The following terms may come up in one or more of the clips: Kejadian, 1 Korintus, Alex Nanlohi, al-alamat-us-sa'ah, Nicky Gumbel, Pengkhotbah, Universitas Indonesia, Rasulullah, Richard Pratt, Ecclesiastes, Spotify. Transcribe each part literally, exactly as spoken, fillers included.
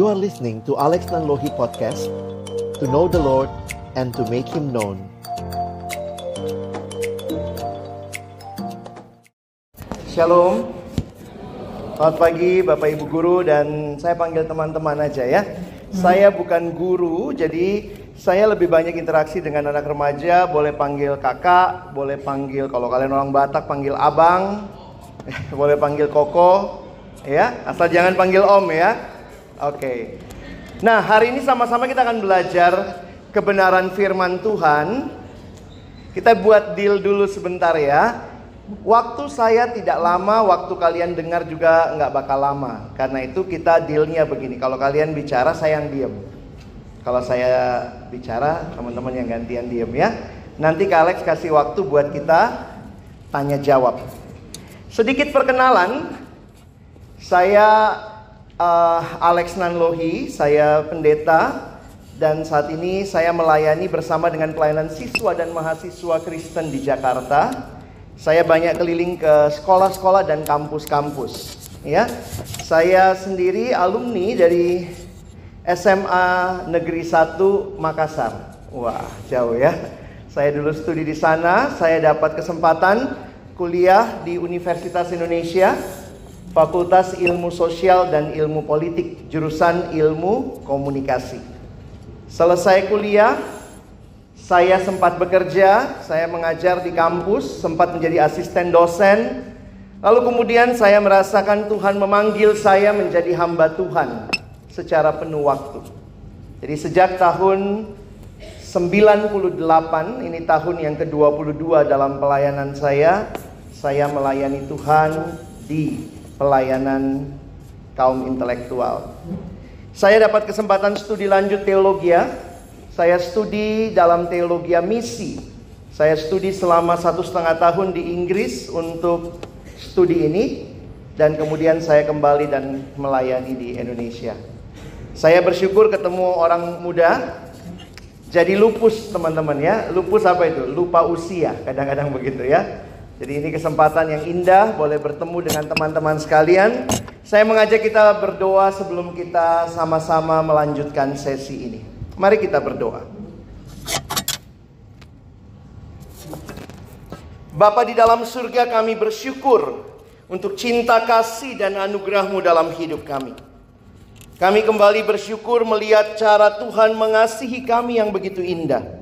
You are listening to Alex Nanlohi Podcast, to know the Lord and to make Him known. Shalom, selamat pagi Bapak Ibu Guru, dan saya panggil teman-teman aja ya. Hmm. Saya bukan guru, jadi saya lebih banyak interaksi dengan anak remaja, boleh panggil kakak, boleh panggil, kalau kalian orang Batak panggil abang, boleh panggil koko, ya, asal jangan panggil om ya. Oke, okay. Nah hari ini sama-sama kita akan belajar kebenaran firman Tuhan. Kita buat deal dulu sebentar ya. Waktu saya tidak lama, waktu kalian dengar juga nggak bakal lama. Karena itu kita dealnya begini, kalau kalian bicara saya yang diem. Kalau saya bicara, teman-teman yang gantian diem ya. Nanti Kak Alex kasih waktu buat kita tanya jawab. Sedikit perkenalan, saya... Uh, Alex Nanlohi, saya pendeta, dan saat ini saya melayani bersama dengan pelayanan siswa dan mahasiswa Kristen di Jakarta. Saya banyak keliling ke sekolah-sekolah dan kampus-kampus. Ya, saya sendiri alumni dari S M A Negeri satu Makassar. Wah, jauh ya. Saya dulu studi di sana, saya dapat kesempatan kuliah di Universitas Indonesia, Fakultas Ilmu Sosial dan Ilmu Politik, jurusan Ilmu Komunikasi. Selesai kuliah, saya sempat bekerja, saya mengajar di kampus, sempat menjadi asisten dosen. Lalu kemudian saya merasakan Tuhan memanggil saya menjadi hamba Tuhan secara penuh waktu. Jadi sejak tahun sembilan puluh delapan, ini tahun yang kedua puluh dua dalam pelayanan saya, saya melayani Tuhan di pelayanan kaum intelektual. Saya dapat kesempatan studi lanjut teologi. Saya studi dalam teologi misi. Saya studi selama satu setengah tahun di Inggris untuk studi ini, dan kemudian saya kembali dan melayani di Indonesia. Saya bersyukur ketemu orang muda. Jadi lupus teman-teman ya. Lupus apa itu? Lupa usia. Kadang-kadang begitu ya. Jadi ini kesempatan yang indah, boleh bertemu dengan teman-teman sekalian. Saya mengajak kita berdoa sebelum kita sama-sama melanjutkan sesi ini. Mari kita berdoa. Bapa di dalam surga, kami bersyukur untuk cinta kasih dan anugerah-Mu dalam hidup kami. Kami kembali bersyukur melihat cara Tuhan mengasihi kami yang begitu indah.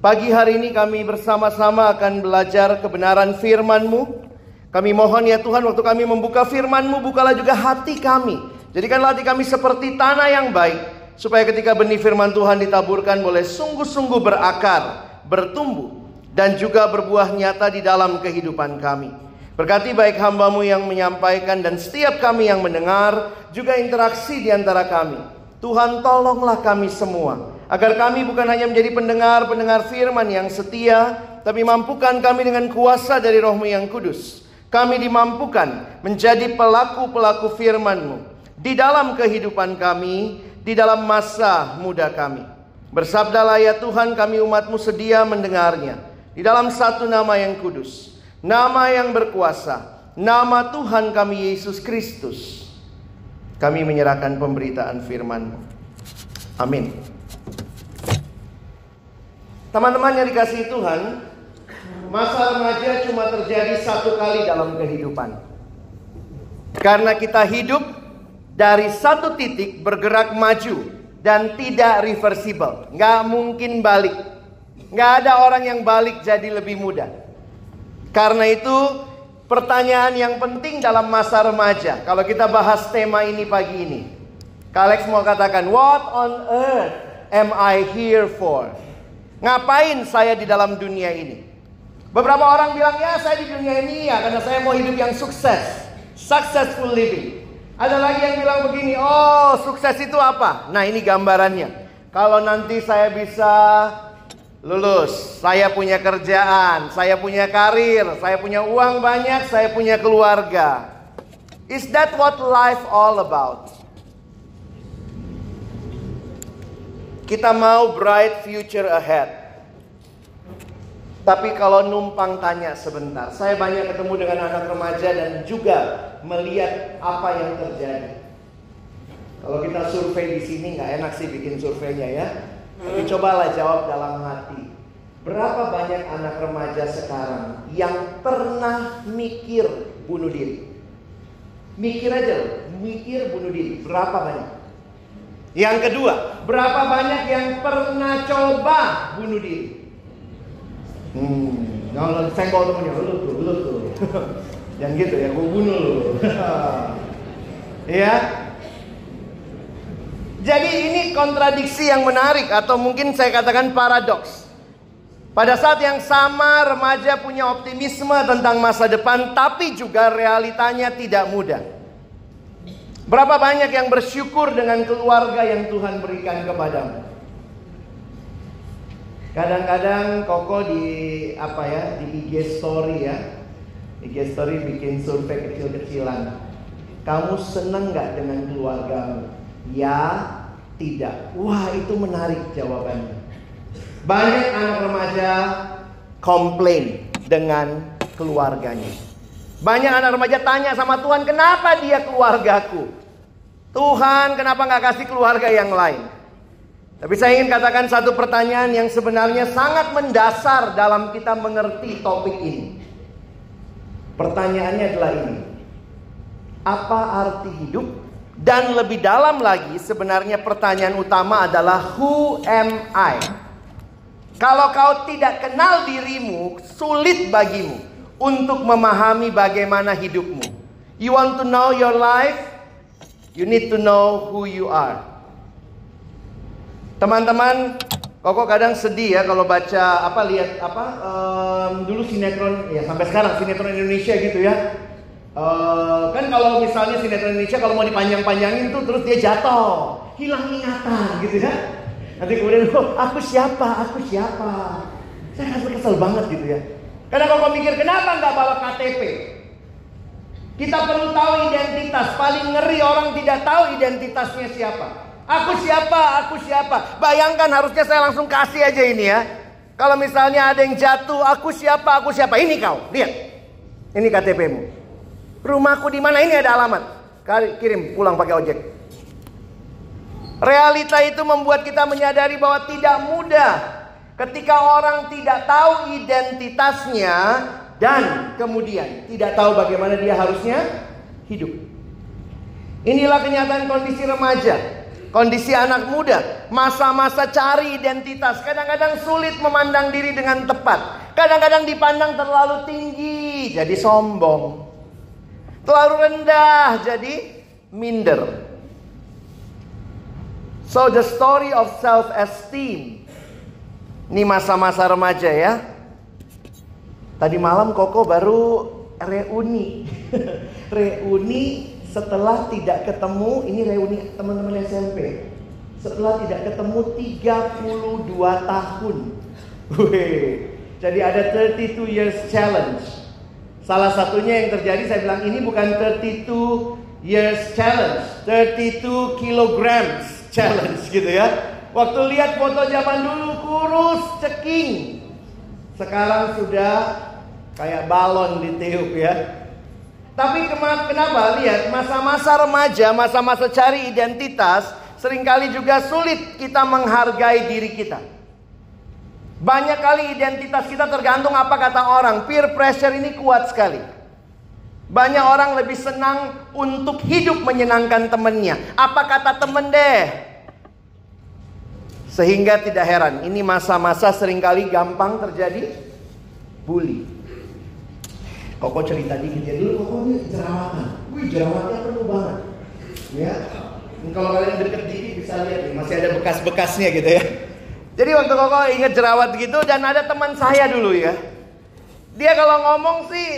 Pagi hari ini kami bersama-sama akan belajar kebenaran firman-Mu. Kami mohon ya Tuhan, waktu kami membuka firman-Mu, bukalah juga hati kami. Jadikanlah hati kami seperti tanah yang baik, supaya ketika benih firman Tuhan ditaburkan boleh sungguh-sungguh berakar, bertumbuh, dan juga berbuah nyata di dalam kehidupan kami. Berkati baik hamba-Mu yang menyampaikan dan setiap kami yang mendengar, juga interaksi di antara kami. Tuhan tolonglah kami semua, agar kami bukan hanya menjadi pendengar-pendengar firman yang setia, tapi mampukan kami dengan kuasa dari Roh-Mu yang kudus. Kami dimampukan menjadi pelaku-pelaku firman-Mu di dalam kehidupan kami, di dalam masa muda kami. Bersabdalah ya Tuhan, kami umat-Mu sedia mendengarnya. Di dalam satu nama yang kudus, nama yang berkuasa, nama Tuhan kami Yesus Kristus, kami menyerahkan pemberitaan firman-Mu. Amin. Teman-teman yang dikasihi Tuhan, masa remaja cuma terjadi satu kali dalam kehidupan. Karena kita hidup dari satu titik bergerak maju dan tidak reversible. Nggak mungkin balik. Nggak ada orang yang balik jadi lebih muda. Karena itu pertanyaan yang penting dalam masa remaja, kalau kita bahas tema ini pagi ini, Kak Alex mau katakan, what on earth am I here for? Ngapain saya di dalam dunia ini? Beberapa orang bilang, ya saya di dunia ini ya karena saya mau hidup yang sukses, successful living. Ada lagi yang bilang begini, oh sukses itu apa? Nah ini gambarannya. Kalau nanti saya bisa lulus, saya punya kerjaan, saya punya karir, saya punya uang banyak, saya punya keluarga. Is that what life all about? Kita mau bright future ahead. Tapi kalau numpang tanya sebentar, saya banyak ketemu dengan anak remaja dan juga melihat apa yang terjadi. Kalau kita survei di sini nggak enak sih bikin surveinya ya. Tapi cobalah jawab dalam hati. Berapa banyak anak remaja sekarang yang pernah mikir bunuh diri? Mikir aja loh, mikir bunuh diri. Berapa banyak? Yang kedua, berapa banyak yang pernah coba bunuh diri? Hmm, kalau senggol temennya, lu tuh, lu tuh. Yang gitu ya, gua bunuh lu. Ya. Jadi ini kontradiksi yang menarik, atau mungkin saya katakan paradoks. Pada saat yang sama remaja punya optimisme tentang masa depan, tapi juga realitanya tidak mudah. Berapa banyak yang bersyukur dengan keluarga yang Tuhan berikan kepadamu? Kadang-kadang Koko di apa ya, di I G story ya, I G story bikin survei kecil-kecilan. Kamu seneng gak dengan keluargamu? Ya, tidak. Wah, itu menarik jawabannya. Banyak anak remaja komplain dengan keluarganya. Banyak anak remaja tanya sama Tuhan, kenapa dia keluargaku? Tuhan, kenapa gak kasih keluarga yang lain? Tapi saya ingin katakan satu pertanyaan yang sebenarnya sangat mendasar dalam kita mengerti topik ini. Pertanyaannya adalah ini: apa arti hidup? Dan lebih dalam lagi, sebenarnya pertanyaan utama adalah who am I? Kalau kau tidak kenal dirimu, sulit bagimu untuk memahami bagaimana hidupmu. You want to know your life, you need to know who you are. Teman-teman, Koko kadang sedih ya kalau baca apa lihat apa um, dulu sinetron ya sampai sekarang sinetron Indonesia gitu ya. Uh, kan kalau misalnya sinetron Indonesia kalau mau dipanjang-panjangin tuh terus dia jatuh, hilang ingatan gitu ya. Nanti kemudian, oh, aku siapa, aku siapa. Saya rasa kesel banget gitu ya. Karena kalau kau mikir, kenapa nggak bawa K T P? Kita perlu tahu identitas. Paling ngeri orang tidak tahu identitasnya siapa. Aku siapa, aku siapa. Bayangkan harusnya saya langsung kasih aja ini ya. Kalau misalnya ada yang jatuh, aku siapa, aku siapa. Ini kau, lihat. Ini K T P-mu. Rumahku di mana, ini ada alamat. Kirim pulang pakai ojek. Realita itu membuat kita menyadari bahwa tidak mudah ketika orang tidak tahu identitasnya dan kemudian tidak tahu bagaimana dia harusnya hidup. Inilah kenyataan kondisi remaja, kondisi anak muda, masa-masa cari identitas. Kadang-kadang sulit memandang diri dengan tepat. Kadang-kadang dipandang terlalu tinggi, jadi sombong. Terlalu rendah, jadi minder. So the story of self-esteem. Ini masa-masa remaja ya. Tadi malam Koko baru reuni. Reuni setelah tidak ketemu. Ini reuni teman-teman S M P. Setelah tidak ketemu tiga puluh dua tahun. Weh. Jadi ada thirty-two years challenge. Salah satunya yang terjadi saya bilang ini bukan thirty-two years challenge. thirty-two kilograms. Challenge gitu ya. Waktu lihat foto zaman dulu kurus, ceking. Sekarang sudah kayak balon ditiup ya. Tapi kenapa? Lihat masa-masa remaja, masa-masa cari identitas, seringkali juga sulit kita menghargai diri kita. Banyak kali identitas kita tergantung apa kata orang. Peer pressure ini kuat sekali. Banyak orang lebih senang untuk hidup menyenangkan temannya. Apa kata temen deh? Sehingga tidak heran, ini masa-masa seringkali gampang terjadi bully. Koko cerita dikit ya dulu, Koko ini jerawatan. Wih, jerawatnya penuh banget. Ya, kalau kalian deket diri bisa lihat nih, masih ada bekas-bekasnya gitu ya. Jadi waktu Koko inget jerawat gitu, dan ada teman saya dulu ya. Dia kalau ngomong sih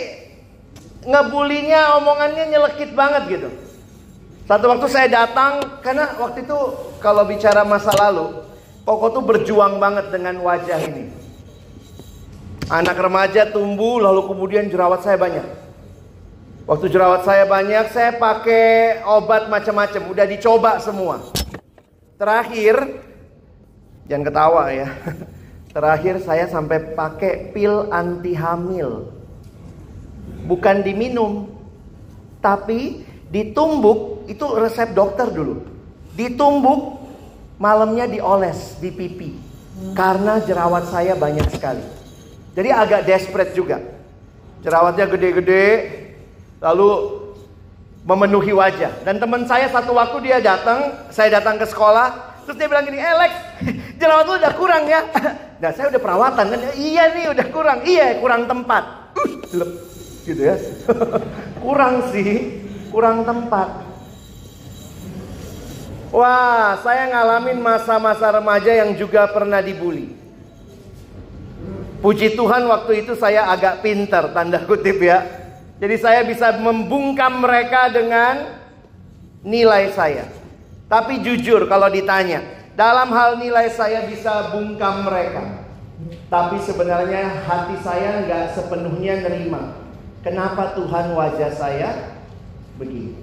ngebulinya, omongannya nyelekit banget gitu. Satu waktu saya datang, karena waktu itu kalau bicara masa lalu, Koko tuh berjuang banget dengan wajah ini. Anak remaja tumbuh, lalu kemudian jerawat saya banyak. Waktu jerawat saya banyak, saya pakai obat macam-macam, udah dicoba semua. Terakhir, jangan ketawa ya. Terakhir saya sampai pakai pil anti hamil. Bukan diminum, tapi ditumbuk, itu resep dokter dulu. ditumbuk, malamnya dioles di pipi karena jerawat saya banyak sekali. Jadi agak desperate juga. Jerawatnya gede-gede lalu memenuhi wajah. Dan teman saya satu waktu dia datang, saya datang ke sekolah, terus dia bilang gini, "Alex, jerawat lu udah kurang ya?" Nah, saya udah perawatan kan. "Iya nih, udah kurang." "Iya, kurang tempat." Gitu ya. Kurang sih, kurang tempat. Wah, saya ngalamin masa-masa remaja yang juga pernah dibully. Puji Tuhan waktu itu saya agak pinter, tanda kutip ya. Jadi saya bisa membungkam mereka dengan nilai saya. Tapi jujur kalau ditanya, dalam hal nilai saya bisa bungkam mereka. Tapi sebenarnya hati saya nggak sepenuhnya nerima. Kenapa Tuhan wajah saya begini?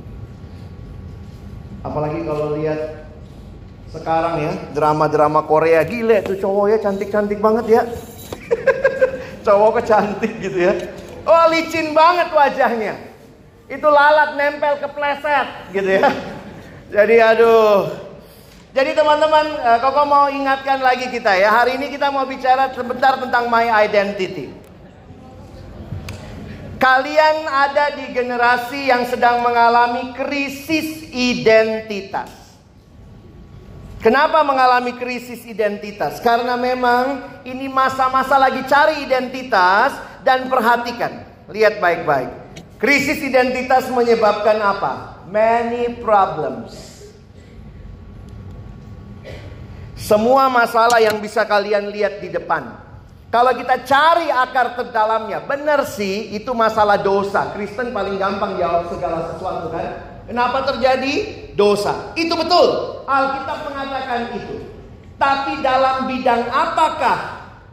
Apalagi kalau lihat sekarang ya, drama-drama Korea, gile tuh cowoknya cantik-cantik banget ya. Cowok kecantik gitu ya. Oh, licin banget wajahnya. Itu lalat nempel ke pleset gitu ya. Jadi aduh. Jadi teman-teman, Koko mau ingatkan lagi kita ya. Hari ini kita mau bicara sebentar tentang my identity. Kalian ada di generasi yang sedang mengalami krisis identitas. Kenapa mengalami krisis identitas? Karena memang ini masa-masa lagi cari identitas. Dan perhatikan, lihat baik-baik. Krisis identitas menyebabkan apa? Many problems. Semua masalah yang bisa kalian lihat di depan. Kalau kita cari akar terdalamnya, benar sih itu masalah dosa. Kristen paling gampang jawab segala sesuatu kan. Kenapa terjadi? Dosa. Itu betul. Alkitab mengatakan itu. Tapi dalam bidang apakah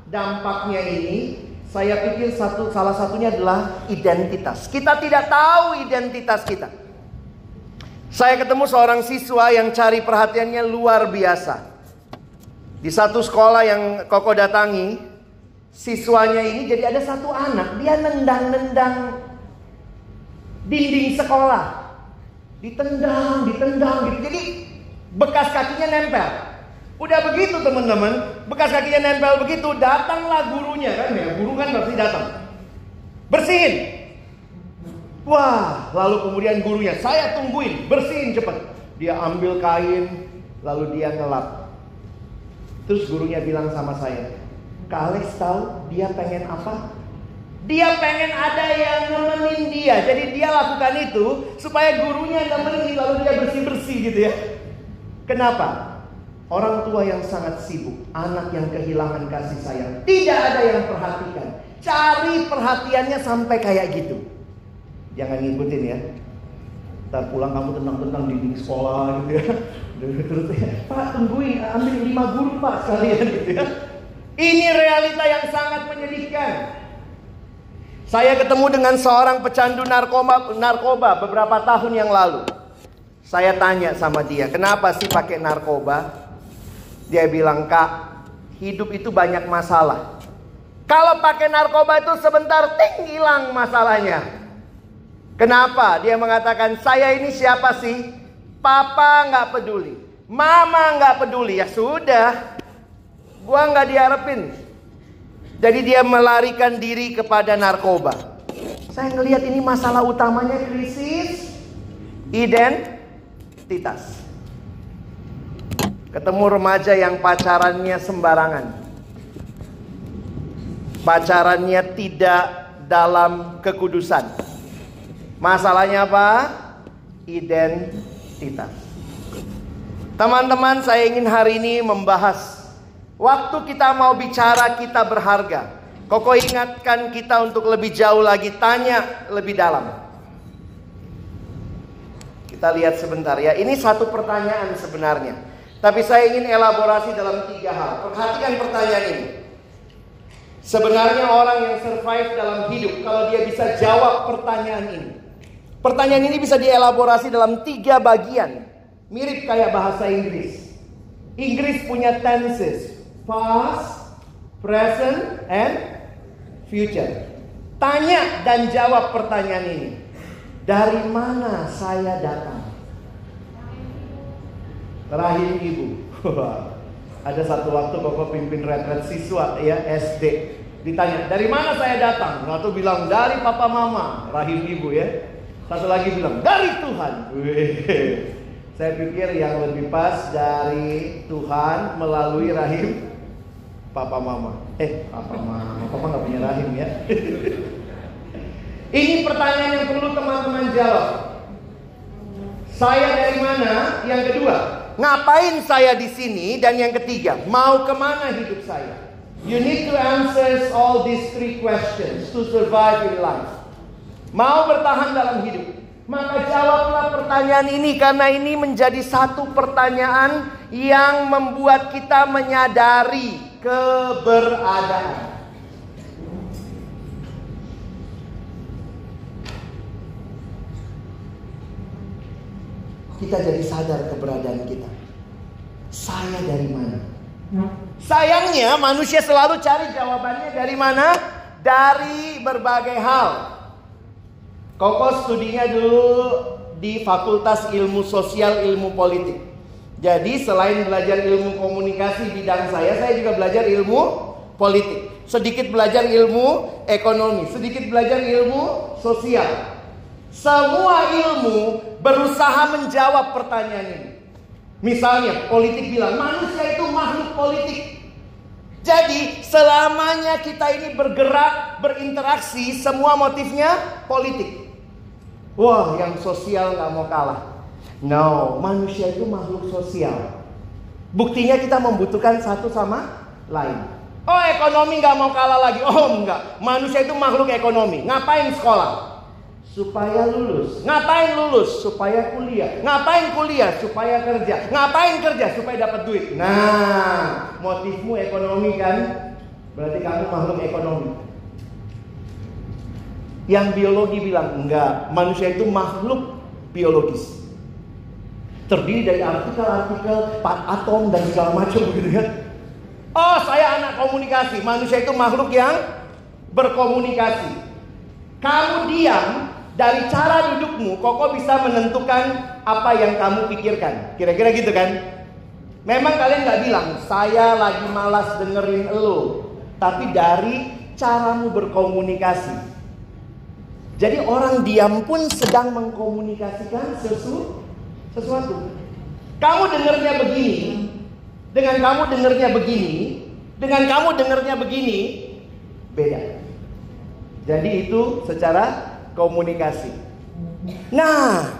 dampaknya ini? Saya pikir satu, salah satunya adalah identitas. Kita tidak tahu identitas kita. Saya ketemu seorang siswa yang cari perhatiannya luar biasa. Di satu sekolah yang Koko datangi, siswanya ini, jadi ada satu anak, dia nendang-nendang dinding sekolah. Ditendang, ditendang gitu. Jadi bekas kakinya nempel. Udah begitu teman-teman, bekas kakinya nempel begitu, datanglah gurunya kan ya. Guru kan pasti datang. Bersihin. Wah, lalu kemudian gurunya, "Saya tungguin, bersihin cepat." Dia ambil kain, lalu dia ngelap. Terus gurunya bilang sama saya, "Kak Alex tahu dia pengen apa? Dia pengen ada yang nemenin dia. Jadi dia lakukan itu supaya gurunya nemenin lalu dia bersih-bersih gitu ya." Kenapa? Orang tua yang sangat sibuk, anak yang kehilangan kasih sayang, tidak ada yang perhatikan. Cari perhatiannya sampai kayak gitu. Jangan ngikutin ya. Ntar pulang kamu tendang-tendang dinding sekolah gitu ya. Terus ya, "Pak tungguin, ambil lima guru Pak sekalian," gitu ya. Ini realita yang sangat menyedihkan. Saya ketemu dengan seorang pecandu narkoba, narkoba beberapa tahun yang lalu. Saya tanya sama dia, "Kenapa sih pakai narkoba?" Dia bilang, "Kak, hidup itu banyak masalah. Kalau pakai narkoba itu sebentar, ting, hilang masalahnya." Kenapa? Dia mengatakan, "Saya ini siapa sih? Papa nggak peduli, mama nggak peduli, ya sudah. Gua nggak diharapin." Jadi dia melarikan diri kepada narkoba. Saya ngelihat ini masalah utamanya krisis identitas. Ketemu remaja yang pacarannya sembarangan. Pacarannya tidak dalam kekudusan. Masalahnya apa? Identitas. Teman-teman, saya ingin hari ini membahas, waktu kita mau bicara kita berharga. Koko ingatkan kita untuk lebih jauh lagi, tanya lebih dalam. Kita lihat sebentar ya. Ini satu pertanyaan sebenarnya, tapi saya ingin elaborasi dalam tiga hal. Perhatikan pertanyaan ini. Sebenarnya orang yang survive dalam hidup, kalau dia bisa jawab pertanyaan ini. Pertanyaan ini bisa dielaborasi dalam tiga bagian. Mirip kayak bahasa Inggris. Inggris punya tenses. Past, present, and future. Tanya dan jawab pertanyaan ini. Dari mana saya datang? rahim ibu. Ada satu waktu Bapak pimpin retret siswa ya S D. Ditanya, dari mana saya datang? Satu bilang, dari papa mama, rahim ibu ya. Satu lagi bilang, dari Tuhan. Wih. Saya pikir yang lebih pas dari Tuhan melalui rahim papa mama. Eh, papa mama, papa nggak punya rahim ya. Ini pertanyaan yang perlu teman-teman jawab. Saya dari mana? Yang kedua, ngapain saya di sini? Dan yang ketiga, mau kemana hidup saya? You need to answer all these three questions to survive in life. Mau bertahan dalam hidup, maka jawablah pertanyaan ini, karena ini menjadi satu pertanyaan yang membuat kita menyadari keberadaan. Kita jadi sadar keberadaan kita. Saya dari mana? Sayangnya manusia selalu cari jawabannya dari mana? Dari berbagai hal. Koko studinya dulu di Fakultas Ilmu Sosial Ilmu Politik. Jadi selain belajar ilmu komunikasi bidang saya, saya juga belajar ilmu politik. Sedikit belajar ilmu ekonomi, sedikit belajar ilmu sosial. Semua ilmu berusaha menjawab pertanyaan ini. Misalnya politik bilang manusia itu makhluk politik. Jadi selamanya kita ini bergerak, berinteraksi, semua motifnya politik. Wah, yang sosial gak mau kalah. No, manusia itu makhluk sosial. Buktinya kita membutuhkan satu sama lain. Oh, ekonomi gak mau kalah lagi. Oh enggak, manusia itu makhluk ekonomi. Ngapain sekolah? Supaya lulus. Ngapain lulus? Supaya kuliah. Ngapain kuliah? Supaya kerja. Ngapain kerja? Supaya dapat duit. Nah, motifmu ekonomi kan? Berarti kamu makhluk ekonomi. Yang biologi bilang, enggak, manusia itu makhluk biologis. Terdiri dari artikel-artikel, part atom, dan segala macam gitu ya. Oh, saya anak komunikasi. Manusia itu makhluk yang berkomunikasi. Kamu diam, dari cara dudukmu, Koko bisa menentukan apa yang kamu pikirkan. Kira-kira gitu kan? Memang kalian gak bilang, saya lagi malas dengerin elu. Tapi dari caramu berkomunikasi. Jadi orang diam pun sedang mengkomunikasikan sesu, sesuatu. Kamu dengernya begini, dengan kamu dengernya begini, dengan kamu dengernya begini, beda. Jadi itu secara komunikasi. Nah,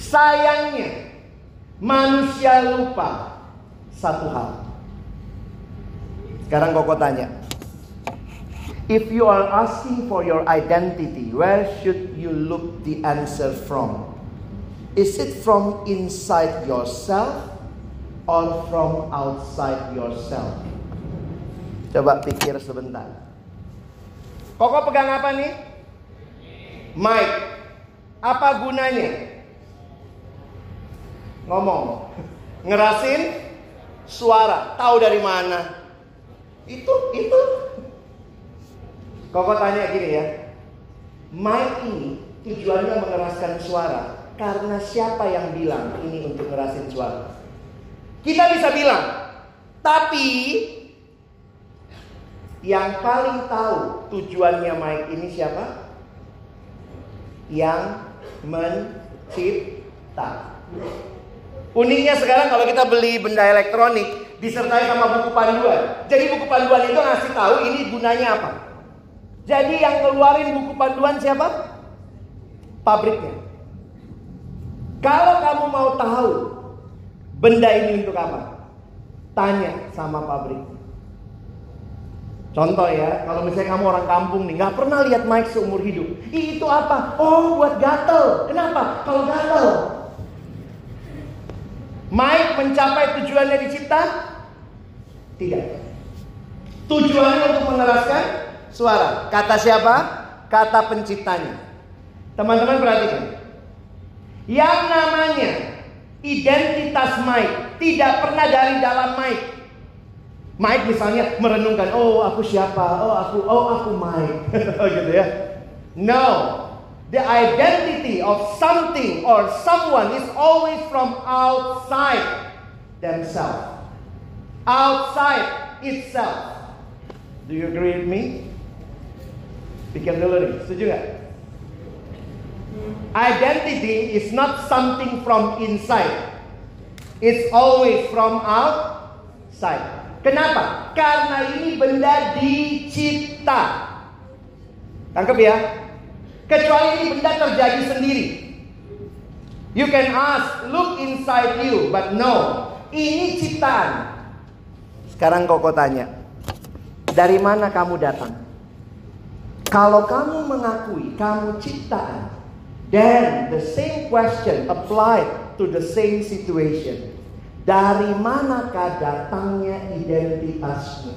sayangnya manusia lupa satu hal. Sekarang Koko tanya, if you are asking for your identity, where should you look the answer from? Is it from inside yourself or from outside yourself? Coba pikir sebentar. Koko pegang apa nih? Mic, apa gunanya? Ngomong, ngerasin suara, tahu dari mana? Itu, itu. Koko tanya gini ya, mic ini tujuannya mengeraskan suara, karena siapa yang bilang ini untuk ngerasin suara? Kita bisa bilang, tapi yang paling tahu tujuannya mic ini siapa? Yang mencipta. Uniknya sekarang kalau kita beli benda elektronik disertai sama buku panduan. Jadi buku panduan itu ngasih tahu ini gunanya apa. Jadi yang keluarin buku panduan siapa? Pabriknya. Kalau kamu mau tahu benda ini untuk apa, tanya sama pabrik. Contoh ya, kalau misalnya kamu orang kampung nih, gak pernah lihat mic seumur hidup. Ih, itu apa? Oh, buat gatel. Kenapa? Kalau gatel. Mic mencapai tujuannya dicipta? Tidak. Tujuannya untuk mengeraskan suara. Kata siapa? Kata penciptanya. Teman-teman perhatikan. Yang namanya identitas mic tidak pernah dari dalam mic. Mike misalnya merenungkan, oh aku siapa, oh aku, oh aku Mike, gitu ya. No, The identity of something or someone is always from outside themselves. Outside itself. Do you agree with me? Pikir dulu nih, setuju gak? Identity is not something from inside. It's always from outside. Kenapa? Karena ini benda dicipta. Tangkap ya? Kecuali ini benda terjadi sendiri. You can ask, look inside you, but no. Ini ciptaan. Sekarang koko tanya, dari mana kamu datang? Kalau kamu mengakui kamu ciptaan, then the same question applied to the same situation. Dari manakah datangnya identitasmu?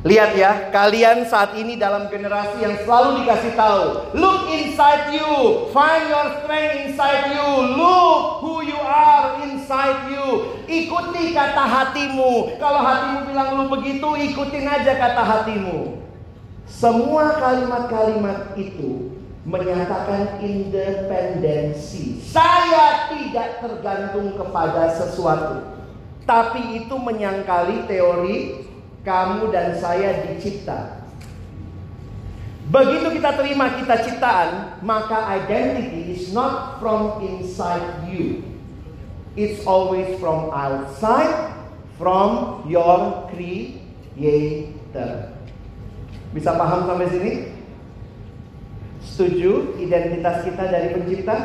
Lihat ya, kalian saat ini dalam generasi yang selalu dikasih tahu, look inside you, find your strength inside you, look who you are inside you. Ikuti kata hatimu. Kalau hatimu bilang lu begitu, ikutin aja kata hatimu. Semua kalimat-kalimat itu menyatakan independensi. Saya tidak tergantung kepada sesuatu. Tapi itu menyangkali teori kamu dan saya dicipta. Begitu kita terima kita ciptaan, maka identity is not from inside you. It's always from outside, from your creator. Bisa paham sampai sini? Setuju identitas kita dari pencipta?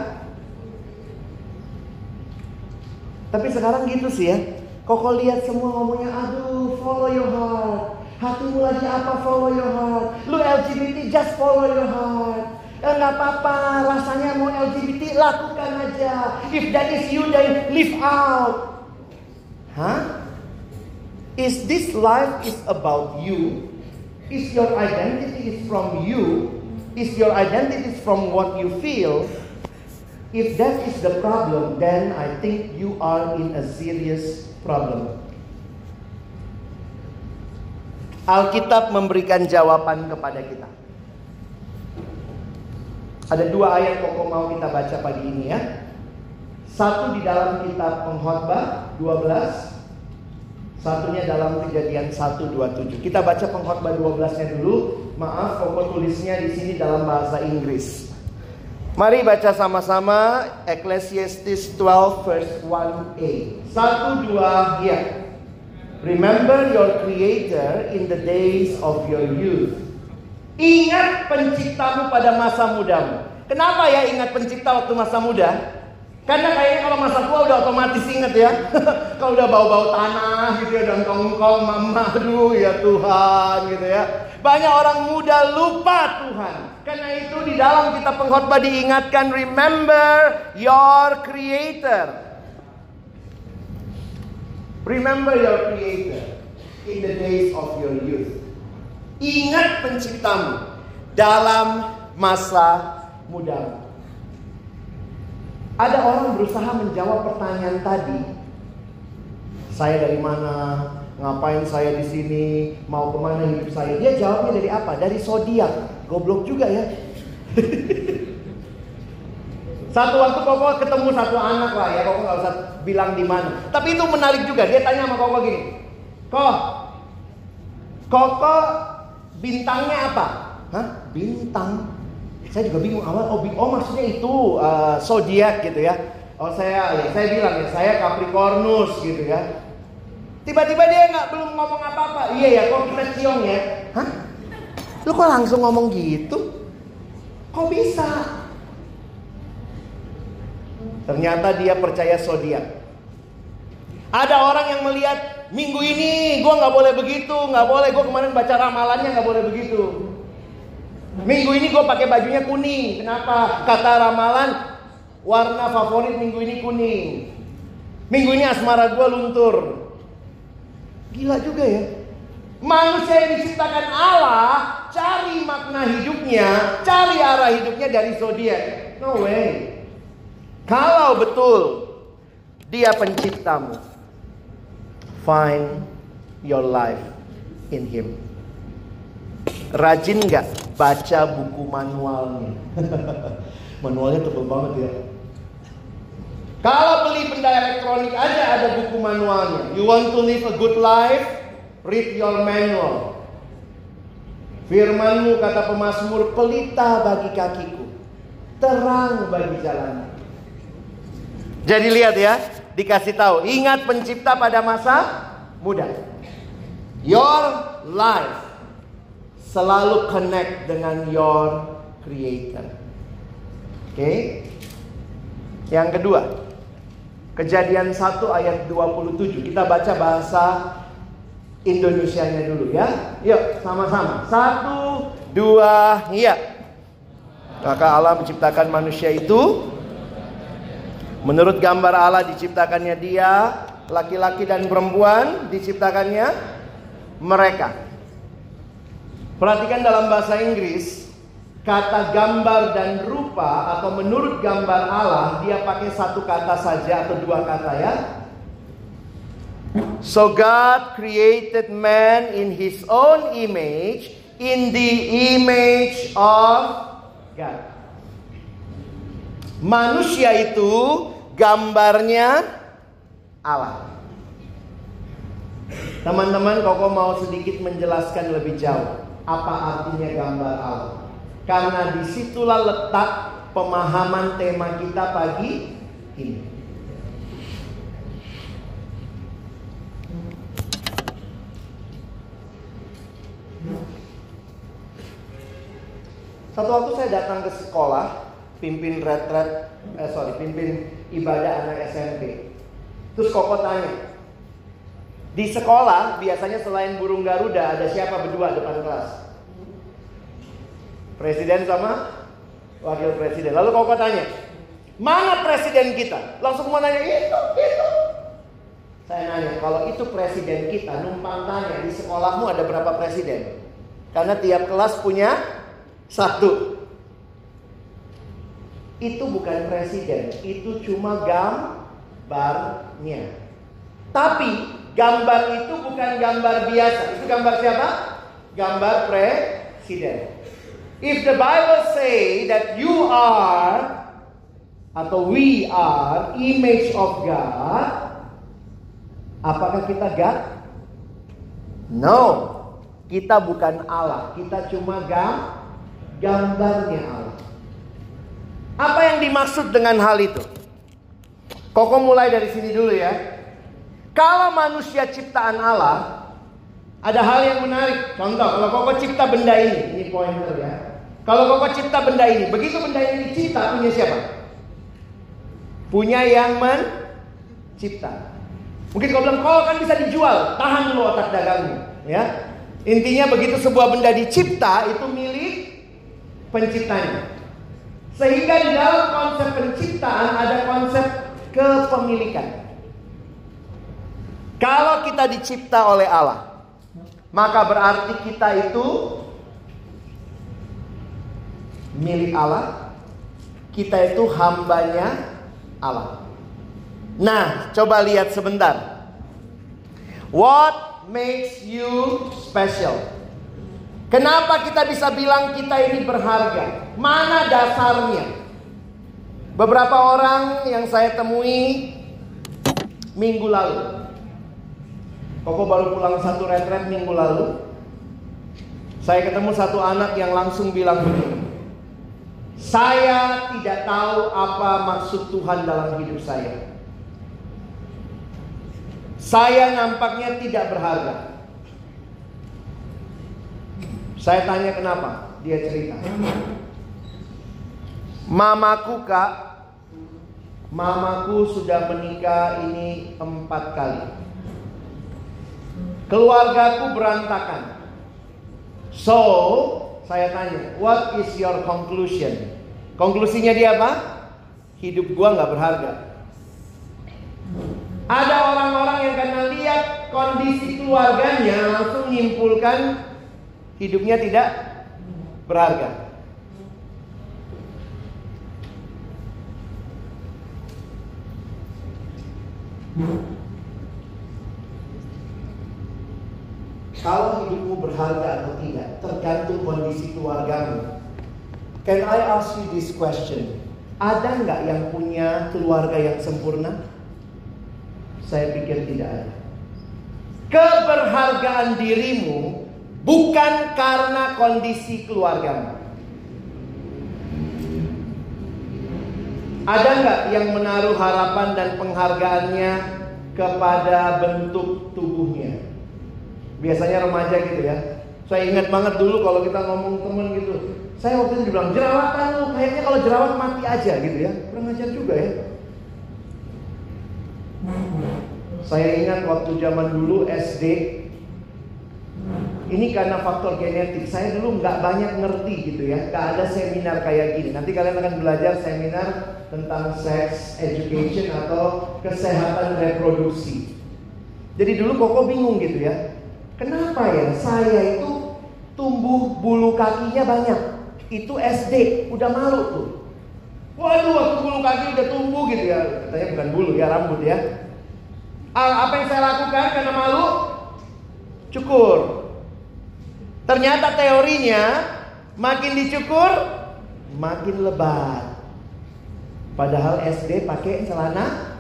Tapi sekarang gitu sih ya. Koko lihat semua ngomongnya, aduh, follow your heart. Hatimu lagi apa, follow your heart. Lu L G B T, just follow your heart. Eh, gak apa-apa, rasanya mau L G B T, lakukan aja. If that is you, then live out. Huh? Is this life is about you? Is your identity is from you? Is your identity from what you feel? If that is the problem, then I think you are in a serious problem. Alkitab memberikan jawaban kepada kita. Ada dua ayat pokok mau kita baca pagi ini ya. Satu di dalam kitab Pengkhotbah dua belas. Satunya dalam Kejadian satu dua tujuh. Kita baca Pengkhotbah dua belasnya dulu. Maaf, pokok tulisnya di sini dalam bahasa Inggris. Mari baca sama-sama Ecclesiastes twelve verse one a. Satu, dua, ya. Remember your creator in the days of your youth. Ingat penciptamu pada masa mudamu. Kenapa ya ingat pencipta waktu masa muda? Karena kayaknya kalau masa tua udah otomatis inget ya. Kalau udah bau-bau tanah gitu ya, dan kongkong, mama, aduh ya Tuhan gitu ya. Banyak orang muda lupa Tuhan. Karena itu di dalam kitab Pengkhotbah diingatkan, remember your creator. Remember your creator in the days of your youth. Ingat penciptamu dalam masa mudamu. Ada orang berusaha menjawab pertanyaan tadi. Saya dari mana? Ngapain saya di sini? Mau kemana hidup saya? Dia jawabnya dari apa? Dari zodiak. Goblok juga ya. Satu waktu Koko ketemu satu anak lah ya, Koko nggak usah bilang di mana. Tapi itu menarik juga. Dia tanya sama Koko gini, Kok, Koko bintangnya apa? Hah? Bintang? Saya juga bingung awal, oh, oh maksudnya itu uh, zodiak gitu ya. Oh saya, ya, saya bilang ya saya Capricornus gitu ya. Tiba-tiba dia nggak belum ngomong apa-apa. Iya ya, kok kita ciong ya? Hah? Lu kok langsung ngomong gitu? Kok bisa? Ternyata dia percaya zodiak. Ada orang yang melihat minggu ini gue nggak boleh begitu, nggak boleh. Gue kemarin baca ramalannya nggak boleh begitu. Minggu ini gue pakai bajunya kuning. Kenapa? Kata ramalan warna favorit minggu ini kuning. Minggu ini asmara gue luntur. Gila juga ya. Manusia yang diciptakan Allah cari makna hidupnya, cari arah hidupnya dari zodiak. No way. Kalau betul dia penciptamu, find your life in him. Rajin nggak baca buku manualnya? Manualnya tebal banget ya. Kalau beli benda elektronik aja ada buku manualnya. You want to live a good life? Read your manual. Firmanmu, kata pemazmur, pelita bagi kakiku, terang bagi jalanku. Jadi lihat ya, dikasih tahu, ingat pencipta pada masa muda. Your life selalu connect dengan your creator. Oke, okay? Yang kedua, Kejadian satu ayat dua puluh tujuh. Kita baca bahasa Indonesianya dulu ya. Yuk, sama-sama. Satu, dua, iya. Maka Allah menciptakan manusia itu menurut gambar Allah diciptakannya dia, laki-laki dan perempuan diciptakannya mereka. Perhatikan dalam bahasa Inggris, kata gambar dan rupa atau menurut gambar Allah, dia pakai satu kata saja atau dua kata ya. So God created man in his own image, in the image of God. Manusia itu gambarnya Allah. Teman-teman, Koko mau sedikit menjelaskan lebih jauh apa artinya gambar Allah. Karena disitulah letak pemahaman tema kita pagi ini. Satu waktu saya datang ke sekolah, pimpin retret, eh sorry, pimpin ibadah anak S M P. Terus Koko tanya, di sekolah biasanya selain burung Garuda ada siapa berdua depan kelas? Presiden sama wakil presiden. Lalu Koko tanya, mana presiden kita? Langsung mau nanya, itu, itu. Saya nanya, kalau itu presiden kita, numpang tanya, di sekolahmu ada berapa presiden? Karena tiap kelas punya satu. Itu bukan presiden, itu cuma gambarnya. Tapi gambar itu bukan gambar biasa. Itu gambar siapa? Gambar presiden. If the Bible say that you are atau we are image of God, apakah kita God? No, kita bukan Allah, kita cuma gambarnya Allah. Apa yang dimaksud dengan hal itu? Koko mulai dari sini dulu ya. Kalau manusia ciptaan Allah, ada hal yang menarik. Contoh, kalau Koko cipta benda ini, ini pointer ya. Kalau Koko cipta benda ini, begitu benda ini dicipta, punya siapa? Punya yang mencipta. Mungkin kau bilang, kalau kan bisa dijual, tahan lu otak dagangmu, ya. Intinya begitu sebuah benda dicipta, itu milik penciptanya. Sehingga di dalam konsep penciptaan ada konsep kepemilikan. Kalau kita dicipta oleh Allah, maka berarti kita itu milik Allah. Kita itu hambanya Allah. Nah, coba lihat sebentar. What makes you special? Kenapa kita bisa bilang kita ini berharga? Mana dasarnya? Beberapa orang yang saya temui minggu lalu, Koko baru pulang satu retret minggu lalu, saya ketemu satu anak yang langsung bilang begini, saya tidak tahu apa maksud Tuhan dalam hidup saya. Saya nampaknya tidak berharga. Saya tanya kenapa, dia cerita. Mamaku kak, mamaku sudah menikah ini empat kali. Keluargaku berantakan. So, saya tanya, what is your conclusion? Konklusinya dia apa? Hidup gua gak berharga. Ada orang-orang yang karena lihat kondisi keluarganya langsung nyimpulkan hidupnya tidak berharga. kalau hidupmu berharga atau tidak, tergantung kondisi keluargamu. Can I ask you this question? Ada nggak yang punya keluarga yang sempurna? Saya pikir tidak ada. Keberhargaan dirimu bukan karena kondisi keluargamu. Ada nggak yang menaruh harapan dan penghargaannya kepada bentuk tubuhnya? Biasanya remaja gitu ya. Saya ingat banget dulu kalau kita ngomong temen gitu, saya waktu itu dibilang, jerawatan lu, kayaknya kalau jerawat mati aja gitu ya. Kurang ajar juga ya. Saya ingat waktu zaman dulu S D. Ini karena faktor genetik. Saya dulu nggak banyak ngerti gitu ya. Nggak ada seminar kayak gini. Nanti kalian akan belajar seminar tentang sex education atau kesehatan reproduksi. Jadi dulu Koko bingung gitu ya. Kenapa ya saya itu tumbuh bulu kakinya banyak? Itu S D, udah malu tuh. Waduh, waktu bulu kaki udah tumbuh gitu ya. Katanya bukan bulu ya, rambut ya. Apa yang saya lakukan karena malu? Cukur. Ternyata teorinya makin dicukur makin lebat. Padahal S D pakai celana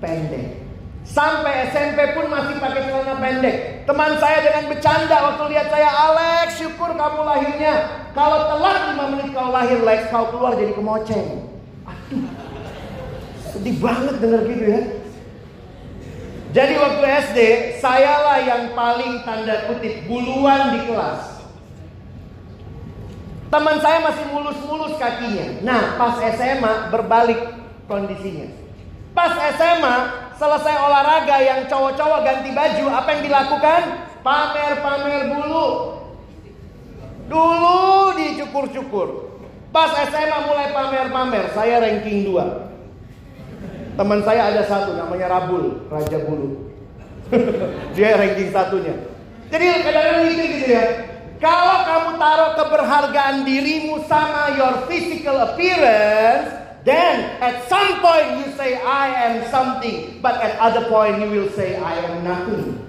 pendek. Sampai S M P pun masih pakai celana pendek. Teman saya dengan bercanda waktu lihat saya, "Alex, syukur kamu lahirnya. Kalau telat lima menit kau lahir, Lex, kau keluar jadi kemoceng." Aduh, sedih banget denger gitu ya. Jadi waktu S D, sayalah yang paling tanda kutip buluan di kelas. Teman saya masih mulus-mulus kakinya. Nah, pas S M A berbalik kondisinya. Pas S M A selesai olahraga yang cowok-cowok ganti baju, apa yang dilakukan? Pamer-pamer bulu. Dulu dicukur-cukur. Pas S M A mulai pamer-pamer, saya ranking dua. Teman saya ada satu namanya Rabul, Raja Bulu. Dia ranking satunya. Jadi kadang-kadang itu gitu ya. Kalau kamu taruh keberhargaan dirimu sama your physical appearance, then at some point you say I am something, but at other point you will say I am nothing.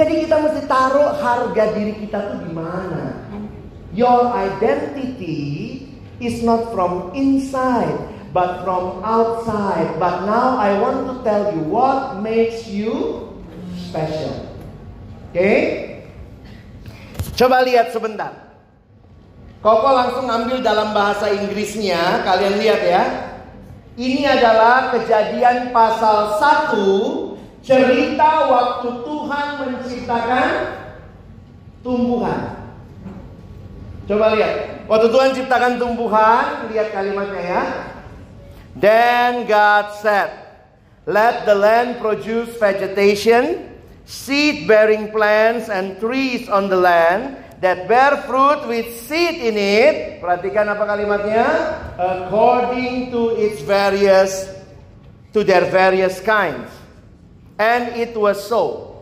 Jadi kita mesti taruh harga diri kita tuh di mana. Your identity is not from inside, but from outside. But now I want to tell you what makes you special. Oke? Okay? Coba lihat sebentar. Koko langsung ambil dalam bahasa Inggrisnya, kalian lihat ya. Ini adalah Kejadian pasal satu, cerita waktu Tuhan menciptakan tumbuhan. Coba lihat, waktu Tuhan ciptakan tumbuhan, lihat kalimatnya ya. Then God said, "Let the land produce vegetation, seed-bearing plants and trees on the land that bear fruit with seed in it." Perhatikan apa kalimatnya? "According to its various, to their various kinds." And it was so.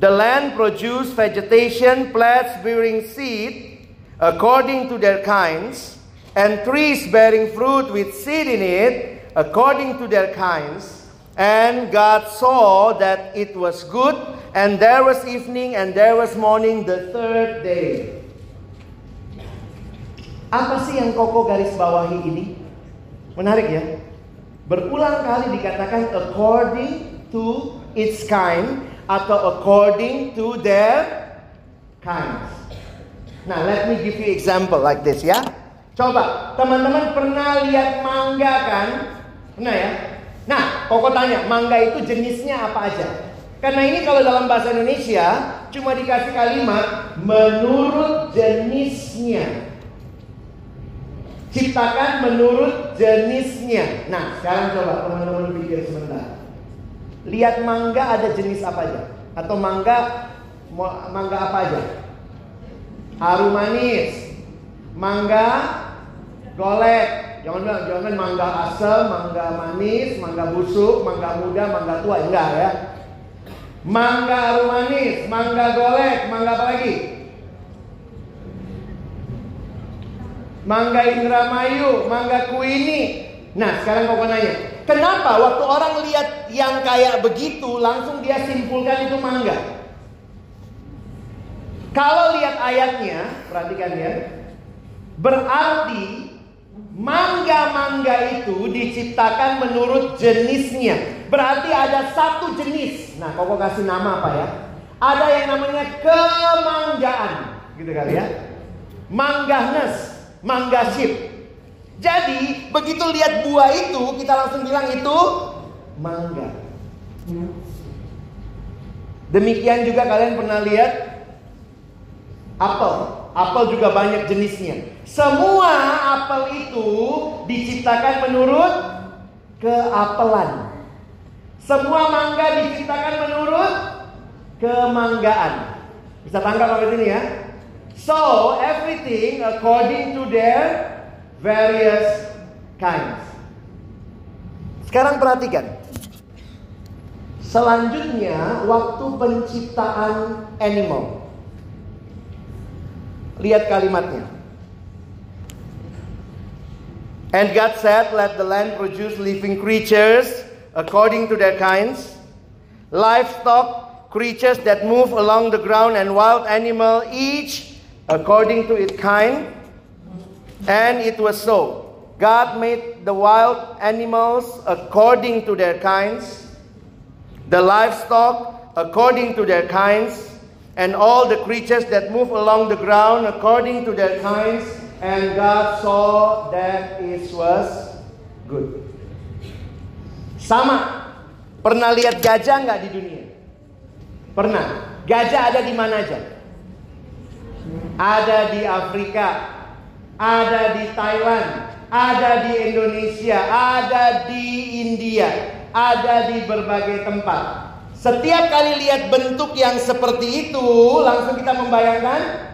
The land produced vegetation, plants bearing seed according to their kinds, and trees bearing fruit with seed in it according to their kinds. And God saw that it was good, and there was evening, and there was morning, the third day. Apa sih yang Koko garis bawahi ini? Menarik ya. Berulang kali dikatakan according to its kind, atau according to their kinds. Nah, let me give you example like this ya. Coba, teman-teman pernah lihat mangga kan? Pernah ya? Nah, Koko tanya, mangga itu jenisnya apa aja? Karena ini kalau dalam bahasa Indonesia cuma dikasih kalimat menurut jenisnya. Ciptakan menurut jenisnya. Nah, sekarang coba teman-teman pikir sebentar. Lihat mangga ada jenis apa aja? Atau mangga mangga apa aja? Harum manis. Mangga golek. Jangan jangan mangga asam, mangga manis, mangga busuk, mangga muda, mangga tua, enggak ya. Mangga harum manis, mangga golek, mangga apa lagi? Mangga Indramayu, mangga kuini. Nah, sekarang Koko nanya, kenapa waktu orang lihat yang kayak begitu langsung dia simpulkan itu mangga? Kalau lihat ayatnya, perhatikan ya. Berarti mangga-mangga itu diciptakan menurut jenisnya. Berarti ada satu jenis. Nah, kok kasih nama apa ya? Ada yang namanya kemanggaan, gitu kali ya. Manggahnes, manggaship. Jadi begitu lihat buah itu, kita langsung bilang itu mangga. Demikian juga kalian pernah lihat apel. Apel juga banyak jenisnya. Semua apel itu diciptakan menurut keapelan. Semua mangga diciptakan menurut kemanggaan. Bisa tangkap apa ini ya? So everything according to their various kinds. Sekarang perhatikan. Selanjutnya waktu penciptaan animal. Lihat kalimatnya. And God said, let the land produce living creatures according to their kinds, livestock, creatures that move along the ground, and wild animal, each according to its kind. And it was so. God made the wild animals according to their kinds, the livestock according to their kinds, and all the creatures that move along the ground according to their kinds. And God saw that it was good. Sama. Pernah lihat gajah nggak di dunia? Pernah. Gajah ada di mana aja? Ada di Afrika, ada di Thailand, ada di Indonesia, ada di India, ada di berbagai tempat. Setiap kali lihat bentuk yang seperti itu, langsung kita membayangkan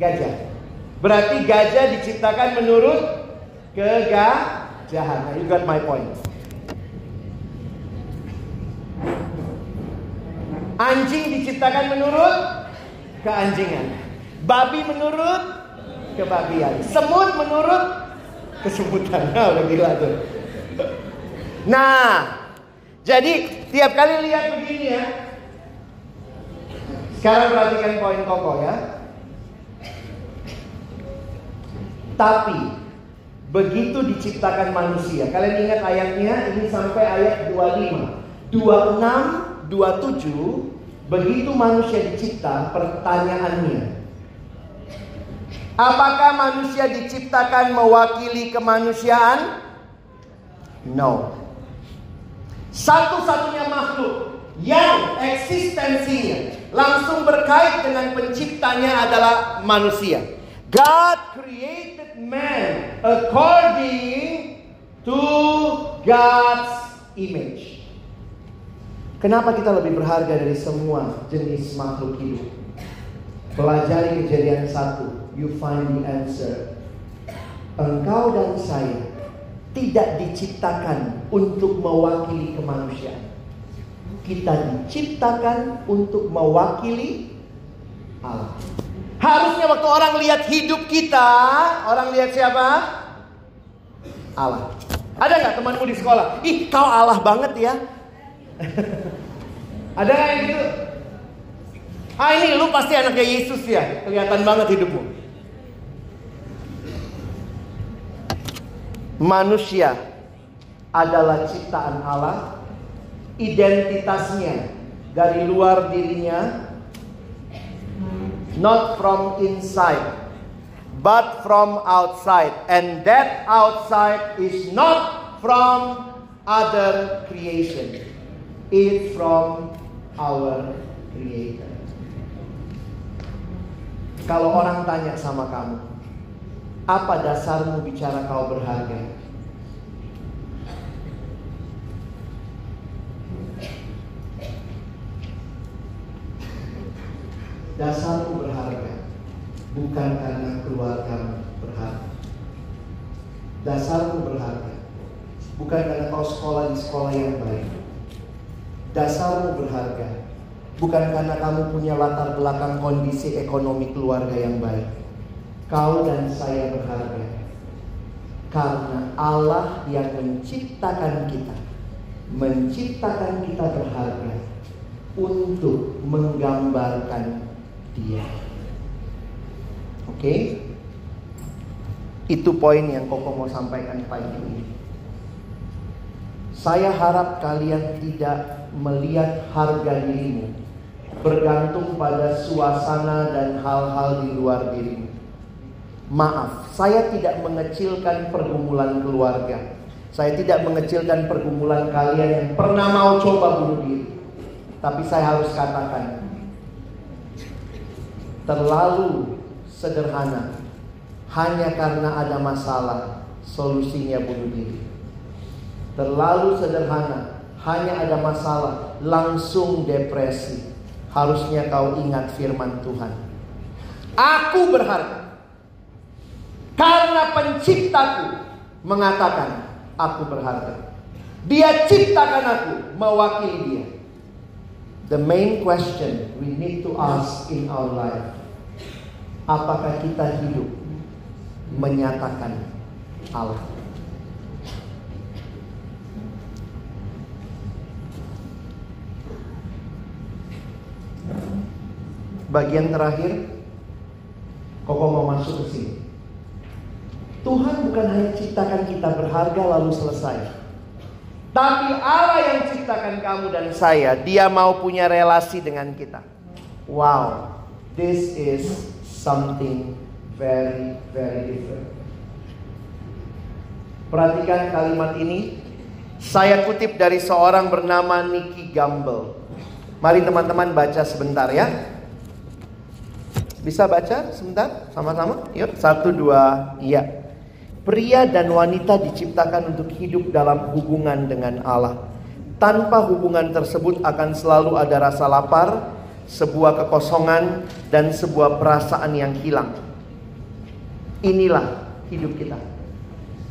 gajah. Berarti gajah diciptakan menurut kegajahan. You got my point. Anjing diciptakan menurut keanjingan, babi menurut kebabian, semut menurut kesemutan. Nah, udah gila tuh. Nah, jadi tiap kali lihat begini ya. Sekarang perhatikan poin kokoh ya. Tapi begitu diciptakan manusia, kalian ingat ayatnya ini sampai ayat dua puluh lima, dua puluh enam, dua puluh tujuh. Begitu manusia dicipta, pertanyaannya, apakah manusia diciptakan mewakili kemanusiaan? No. Satu-satunya makhluk yang eksistensinya langsung berkait dengan penciptanya adalah manusia. God created man according to God's image. Kenapa kita lebih berharga dari semua jenis makhluk hidup? Pelajari Kejadian satu. You find the answer. Engkau dan saya tidak diciptakan untuk mewakili kemanusiaan. Kita diciptakan untuk mewakili Allah. Harusnya waktu orang lihat hidup kita, orang lihat siapa? Allah. Ada gak temanmu di sekolah, ih kau Allah banget ya? Ada gak yang gitu? Ah ini lu pasti anaknya Yesus ya, kelihatan banget hidupmu. Manusia adalah ciptaan Allah. Identitasnya dari luar dirinya, not from inside, but from outside. And that outside is not from other creation. It's from our Creator. Kalau orang tanya sama kamu, apa dasarmu bicara kau berharga? Dasarmu berharga bukan karena keluargamu berharga. Dasarmu berharga bukan karena kau sekolah di sekolah yang baik. Dasarmu berharga bukan karena kamu punya latar belakang kondisi ekonomi keluarga yang baik. Kau dan saya berharga karena Allah yang menciptakan kita, menciptakan kita berharga untuk menggambarkan dia. Oke, okay? Itu poin yang Koko mau sampaikan pagi ini. Saya harap kalian tidak melihat harga dirimu bergantung pada suasana dan hal-hal di luar dirimu. Maaf, saya tidak mengecilkan pergumulan keluarga. Saya tidak mengecilkan pergumulan kalian yang pernah mau coba bunuh diri. Tapi saya harus katakan, terlalu sederhana. Hanya karena ada masalah, solusinya bunuh diri. Terlalu sederhana, hanya ada masalah, langsung depresi. Harusnya kau ingat firman Tuhan. Aku berharga, karena penciptaku mengatakan, aku berharga. Dia ciptakan aku, mewakili dia. The main question we need to ask in our life, apakah kita hidup menyatakan Allah? Bagian terakhir, Koko mau masuk ke sini. Tuhan bukan hanya ciptakan kita berharga lalu selesai, tapi Allah yang ciptakan kamu dan saya, Dia mau punya relasi dengan kita. Wow, this is something very, very different. Perhatikan kalimat ini. Saya kutip dari seorang bernama Nicky Gumbel. Mari teman-teman baca sebentar ya. Bisa baca sebentar sama-sama? Yuk, satu, dua, iya. Pria dan wanita diciptakan untuk hidup dalam hubungan dengan Allah. Tanpa hubungan tersebut akan selalu ada rasa lapar, sebuah kekosongan, dan sebuah perasaan yang hilang. Inilah hidup kita.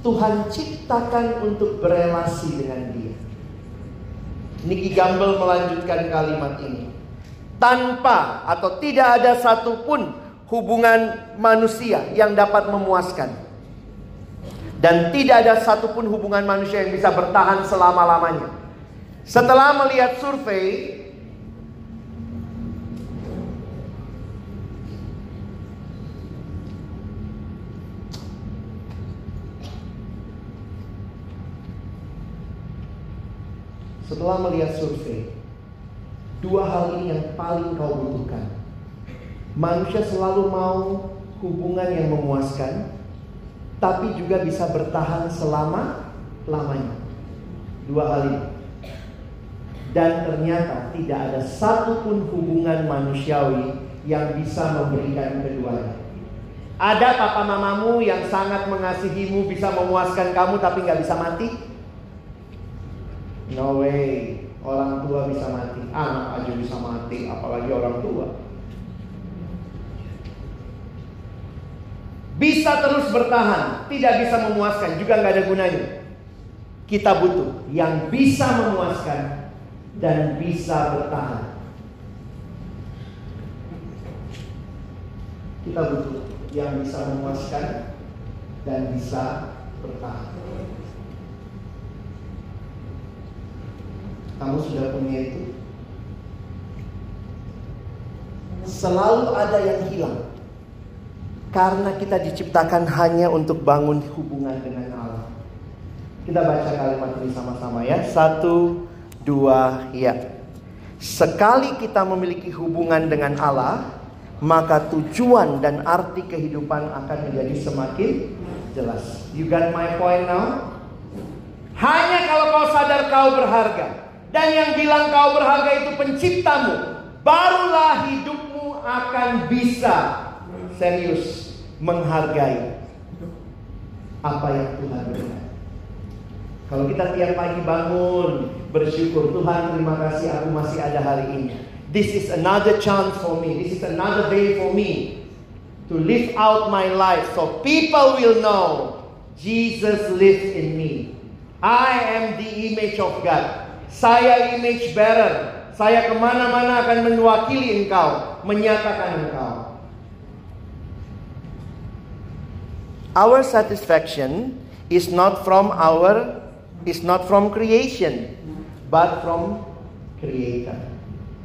Tuhan ciptakan untuk berelasi dengan Dia. Nicky Gumbel melanjutkan kalimat ini. Tanpa atau tidak ada satupun hubungan manusia yang dapat memuaskan. Dan tidak ada satupun hubungan manusia yang bisa bertahan selama-lamanya. Setelah melihat survei, Setelah melihat survei, dua hal ini yang paling kau butuhkan. Manusia selalu mau hubungan yang memuaskan, tapi juga bisa bertahan selama-lamanya. Dua hal ini. Dan ternyata tidak ada satupun hubungan manusiawi yang bisa memberikan keduanya. Ada papa mamamu yang sangat mengasihimu, bisa memuaskan kamu tapi gak bisa mati? No way. Orang tua bisa mati, anak aja bisa mati, apalagi orang tua. Bisa terus bertahan, tidak bisa memuaskan, juga nggak ada gunanya. Kita butuh yang bisa memuaskan dan bisa bertahan. Kita butuh yang bisa memuaskan dan bisa bertahan. Kamu sudah punya itu. Selalu ada yang hilang. Karena kita diciptakan hanya untuk bangun hubungan dengan Allah. Kita baca kalimat ini sama-sama ya. Satu, dua, ya. Sekali kita memiliki hubungan dengan Allah, maka tujuan dan arti kehidupan akan menjadi semakin jelas. You got my point now? Hanya kalau kau sadar kau berharga, dan yang bilang kau berharga itu penciptamu, barulah hidupmu akan bisa serius menghargai apa yang Tuhan berikan. Kalau kita tiap pagi bangun bersyukur, Tuhan terima kasih aku masih ada hari ini. This is another chance for me. This is another day for me to live out my life so people will know Jesus lives in me. I am the image of God. Saya image bearer. Saya kemana-mana akan mewakili engkau, menyatakan engkau. Our satisfaction is not from our, is not from creation, but from Creator.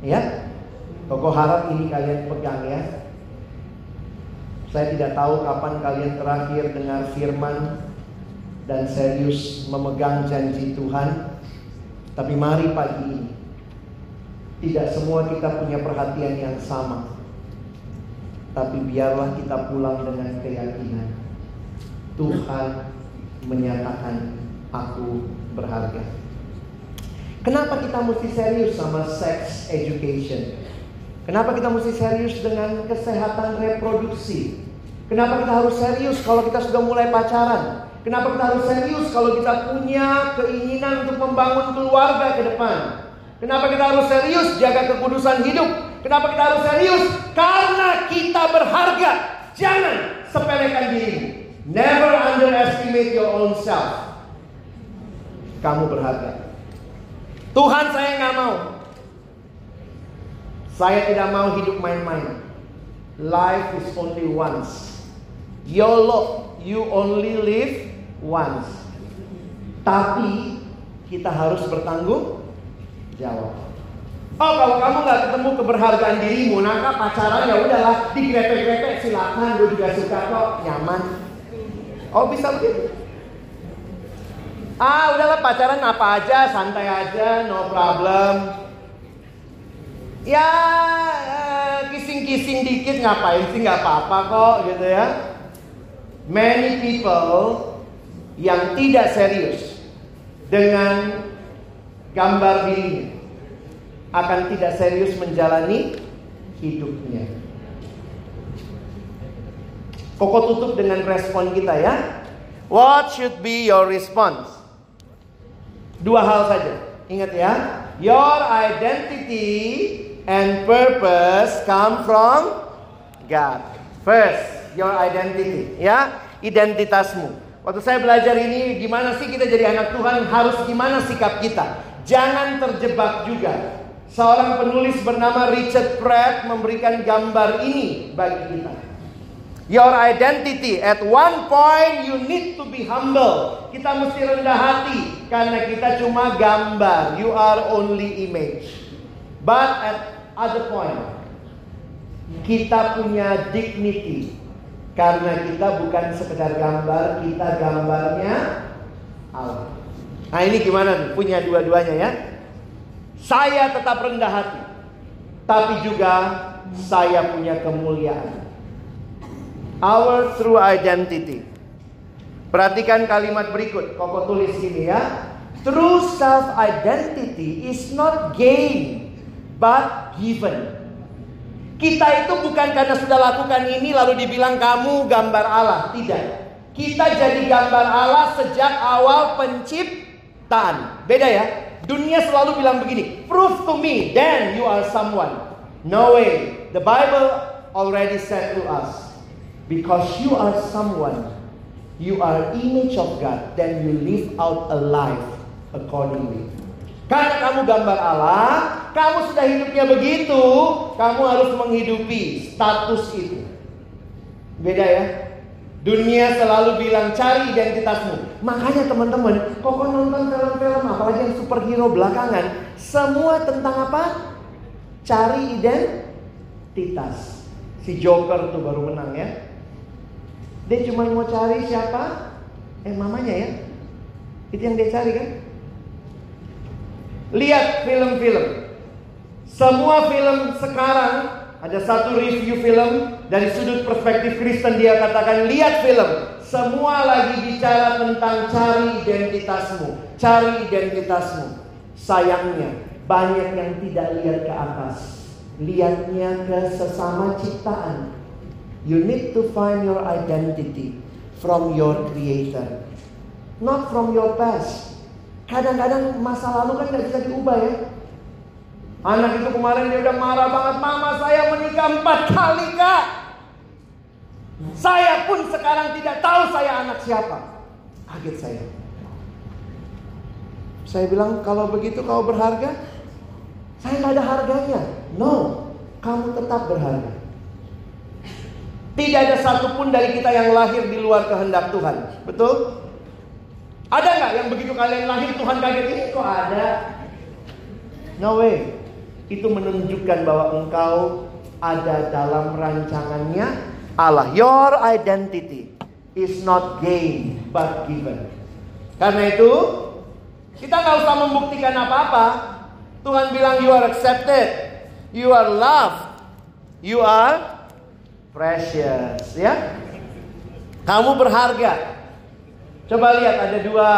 Ya, Tokoh harap ini kalian pegang ya. Saya tidak tahu kapan kalian terakhir dengar firman dan serius memegang janji Tuhan. Tapi mari pagi ini, tidak semua kita punya perhatian yang sama, tapi biarlah kita pulang dengan keyakinan Tuhan menyatakan aku berharga. Kenapa kita mesti serius sama sex education? Kenapa kita mesti serius dengan kesehatan reproduksi? Kenapa kita harus serius kalau kita sudah mulai pacaran? Kenapa kita harus serius kalau kita punya keinginan untuk membangun keluarga ke depan? Kenapa kita harus serius jaga kekudusan hidup? Kenapa kita harus serius? Karena kita berharga. Jangan sepelekan diri. Never underestimate your own self. Kamu berharga. Tuhan, saya nggak mau. Saya tidak mau hidup main-main. Life is only once. YOLO, you only live once. Tapi kita harus bertanggung jawab. Oh, kalau kamu nggak ketemu keberhargaan dirimu, naka pacaran ya udahlah, digrepe-grepe silakan, gue juga suka kok, nyaman. Oh, bisa begitu. Ah, udahlah pacaran apa aja, santai aja, no problem. Ya, kissing-kissing dikit ngapain sih, nggak apa-apa kok gitu ya. Many people yang tidak serius dengan gambar dirinya akan tidak serius menjalani hidupnya. Koko tutup dengan respon kita ya. What should be your response? Dua hal saja. Ingat ya, your identity and purpose come from God. First, your identity, ya, identitasmu. Waktu saya belajar ini, gimana sih kita jadi anak Tuhan, harus gimana sikap kita. Jangan terjebak juga. Seorang penulis bernama Richard Pratt memberikan gambar ini bagi kita. Your identity, at one point you need to be humble. Kita mesti rendah hati, karena kita cuma gambar. You are only image. But at other point, kita punya dignity. Karena kita bukan sekedar gambar, kita gambarnya Allah. Nah ini gimana nih? Punya dua-duanya ya. Saya tetap rendah hati, tapi juga saya punya kemuliaan. Our true identity. Perhatikan kalimat berikut. Koko tulis ini ya. True self-identity is not gained, but given. Kita itu bukan karena sudah lakukan ini lalu dibilang kamu gambar Allah. Tidak. Kita jadi gambar Allah sejak awal penciptaan. Beda ya. Dunia selalu bilang begini, prove to me then you are someone. No way. The Bible already said to us, because you are someone, you are image of God, then you live out a life accordingly. Karena kamu gambar Allah, kamu sudah hidupnya begitu, kamu harus menghidupi status itu. Beda ya. Dunia selalu bilang cari identitasmu. Makanya teman-teman, kok nonton film-film apalagi yang superhero belakangan, semua tentang apa? Cari identitas. Si Joker tuh baru menang ya. Dia cuma mau cari siapa? Eh mamanya ya. Itu yang dia cari kan. Lihat film-film. Semua film sekarang, ada satu review film dari sudut perspektif Kristen, dia katakan lihat film, semua lagi bicara tentang cari identitasmu. Cari identitasmu. Sayangnya banyak yang tidak lihat ke atas, lihatnya ke sesama ciptaan. You need to find your identity from your creator, not from your past. Kadang-kadang masa lalu kan tidak bisa diubah ya. Anak itu kemarin dia udah marah banget, mama saya menikah empat kali kak. Saya pun sekarang tidak tahu saya anak siapa. Kaget saya. Saya bilang kalau begitu kau berharga? Saya nggak ada harganya. No, kamu tetap berharga. Tidak ada satupun dari kita yang lahir di luar kehendak Tuhan. Betul? Ada nggak yang begitu kalian lahir Tuhan kaget ini kok ada? No way. itu menunjukkan bahwa engkau ada dalam rancangannya Allah. Your identity is not gained but given. Karena itu kita gak usah membuktikan apa-apa. Tuhan bilang you are accepted, you are loved, you are precious, ya. Kamu berharga. Coba lihat ada dua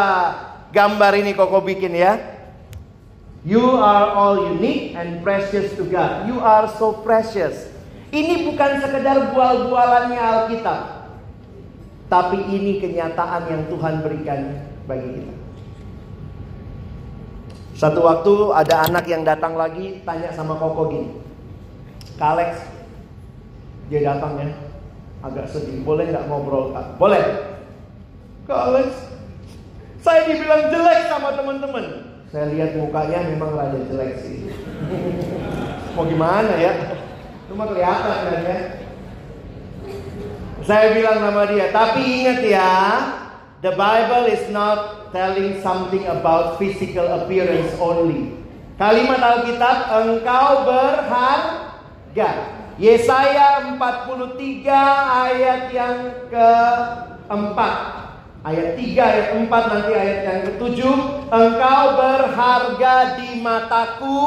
gambar ini Koko bikin ya. You are all unique and precious to God. You are so precious. Ini bukan sekedar bual-bualannya Alkitab, tapi ini kenyataan yang Tuhan berikan bagi kita. Satu waktu ada anak yang datang lagi tanya sama Koko gini, Kak Alex, dia datang ya, agak sedih, boleh gak ngobrol Kak? Boleh. Kak Alex, saya dibilang jelek sama teman-teman. Saya lihat mukanya memang rada jelek sih. Mau gimana ya? Cuma kelihatan kan ya. Saya bilang sama dia, tapi ingat ya, the Bible is not telling something about physical appearance only. Kalimat Alkitab, engkau berharga. Yesaya empat puluh tiga ayat yang keempat. Ayat tiga, ayat empat, nanti ayat yang ketujuh. Engkau berharga di mataku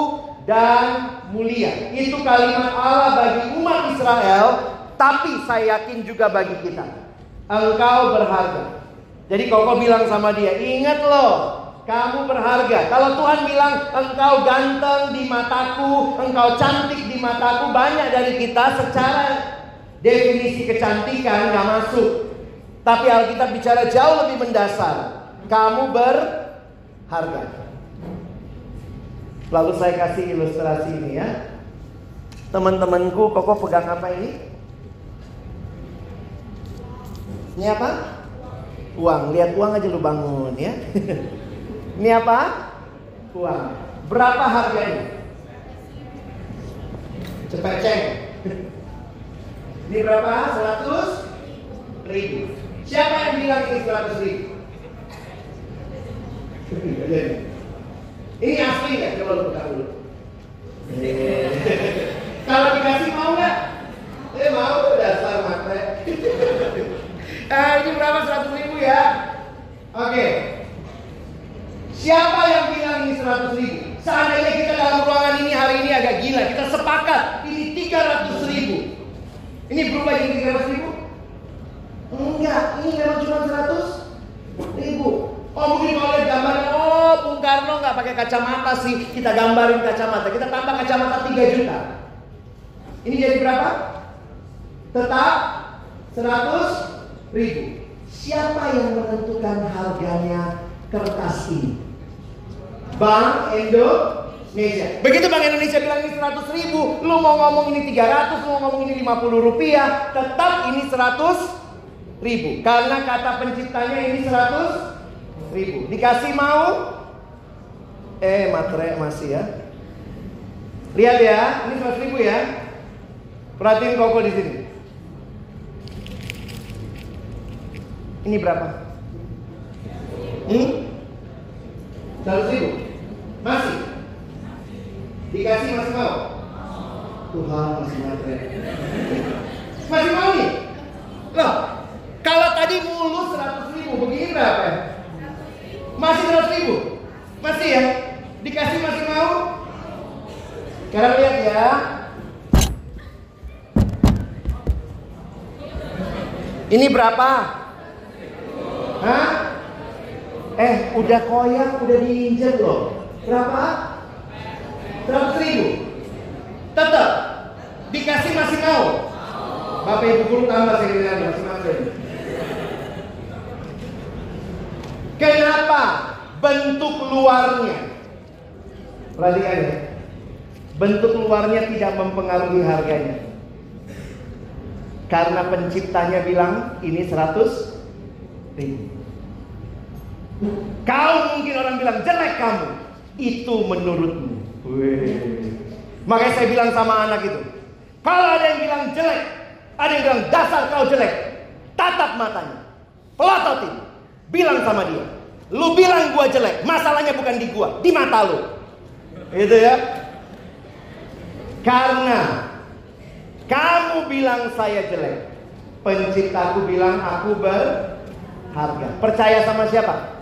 dan mulia. Itu kalimat Allah bagi umat Israel, tapi saya yakin juga bagi kita. Engkau berharga. Jadi Koko bilang sama dia, ingat loh, kamu berharga. Kalau Tuhan bilang engkau ganteng di mataku, engkau cantik di mataku, banyak dari kita secara definisi kecantikan gak masuk. Tapi Alkitab bicara jauh lebih mendasar. Kamu berharga. Lalu saya kasih ilustrasi ini ya. Teman-temanku, Koko pegang apa ini? Ini apa? Uang. Lihat uang aja lu bangun ya. Ini apa? Uang. Berapa harganya? Cepet ceng. Ini berapa? seratus ribu. Siapa yang bilang ini seratus ribu? Ini asli gak? Coba lu buka dulu. Kalau dikasih mau gak? Eh mau, dasar matre. Nah, ini berapa? seratus ribu ya? Oke. Siapa yang bilang ini seratus ribu? Seandainya kita dalam ruangan ini hari ini agak gila, kita sepakat ini tiga ratus ribu. Ini berubah jadi tiga ratus ribu? Enggak, ini memang cuma seratus ribu. Oh mungkin kalau lihat gambarnya, oh Bung Karno gak pakai kacamata sih. Kita gambarin kacamata, kita tambah kacamata tiga juta. Ini jadi berapa? Tetap seratus ribu. Siapa yang menentukan harganya kertas ini? Bank Indonesia. Begitu Bank Indonesia bilang ini seratus ribu, lu mau ngomong ini tiga ratus, lu mau ngomong ini lima puluh rupiah, tetap ini seratus ribu. Karena kata penciptanya ini seratus ribu. Dikasih mau? Eh materai masih ya. Lihat ya, ini seratus ribu ya. Perhatiin Koko di sini. Ini berapa? Hmm? seratus ribu. Masih? Dikasih masih mau? Tuhan masih materai. Masih mau nih? Loh, kalau tadi mulus seratus ribu, begini berapa ya? Masih seratus ribu? Masih ya? Dikasih masih mau? Sekarang lihat ya. Ini berapa? Hah? Eh udah koyak, udah diinjek loh. Berapa? seratus ribu. Tetap? Dikasih masih mau? Bapak Ibu Guru tambah sekiranya masih mau. Kenapa? Bentuk luarnya. Perhatikan ya. Bentuk luarnya tidak mempengaruhi harganya. Karena penciptanya bilang ini seratus ribu. Kau mungkin orang bilang jelek kamu. Itu menurutmu. Wee. Makanya saya bilang sama anak itu, kalau ada yang bilang jelek, ada yang bilang dasar kau jelek, tatap matanya, pelototin, bilang sama dia, lu bilang gua jelek, masalahnya bukan di gua, di mata lu. Gitu ya. Karena kamu bilang saya jelek, penciptaku bilang aku berharga. Percaya sama siapa?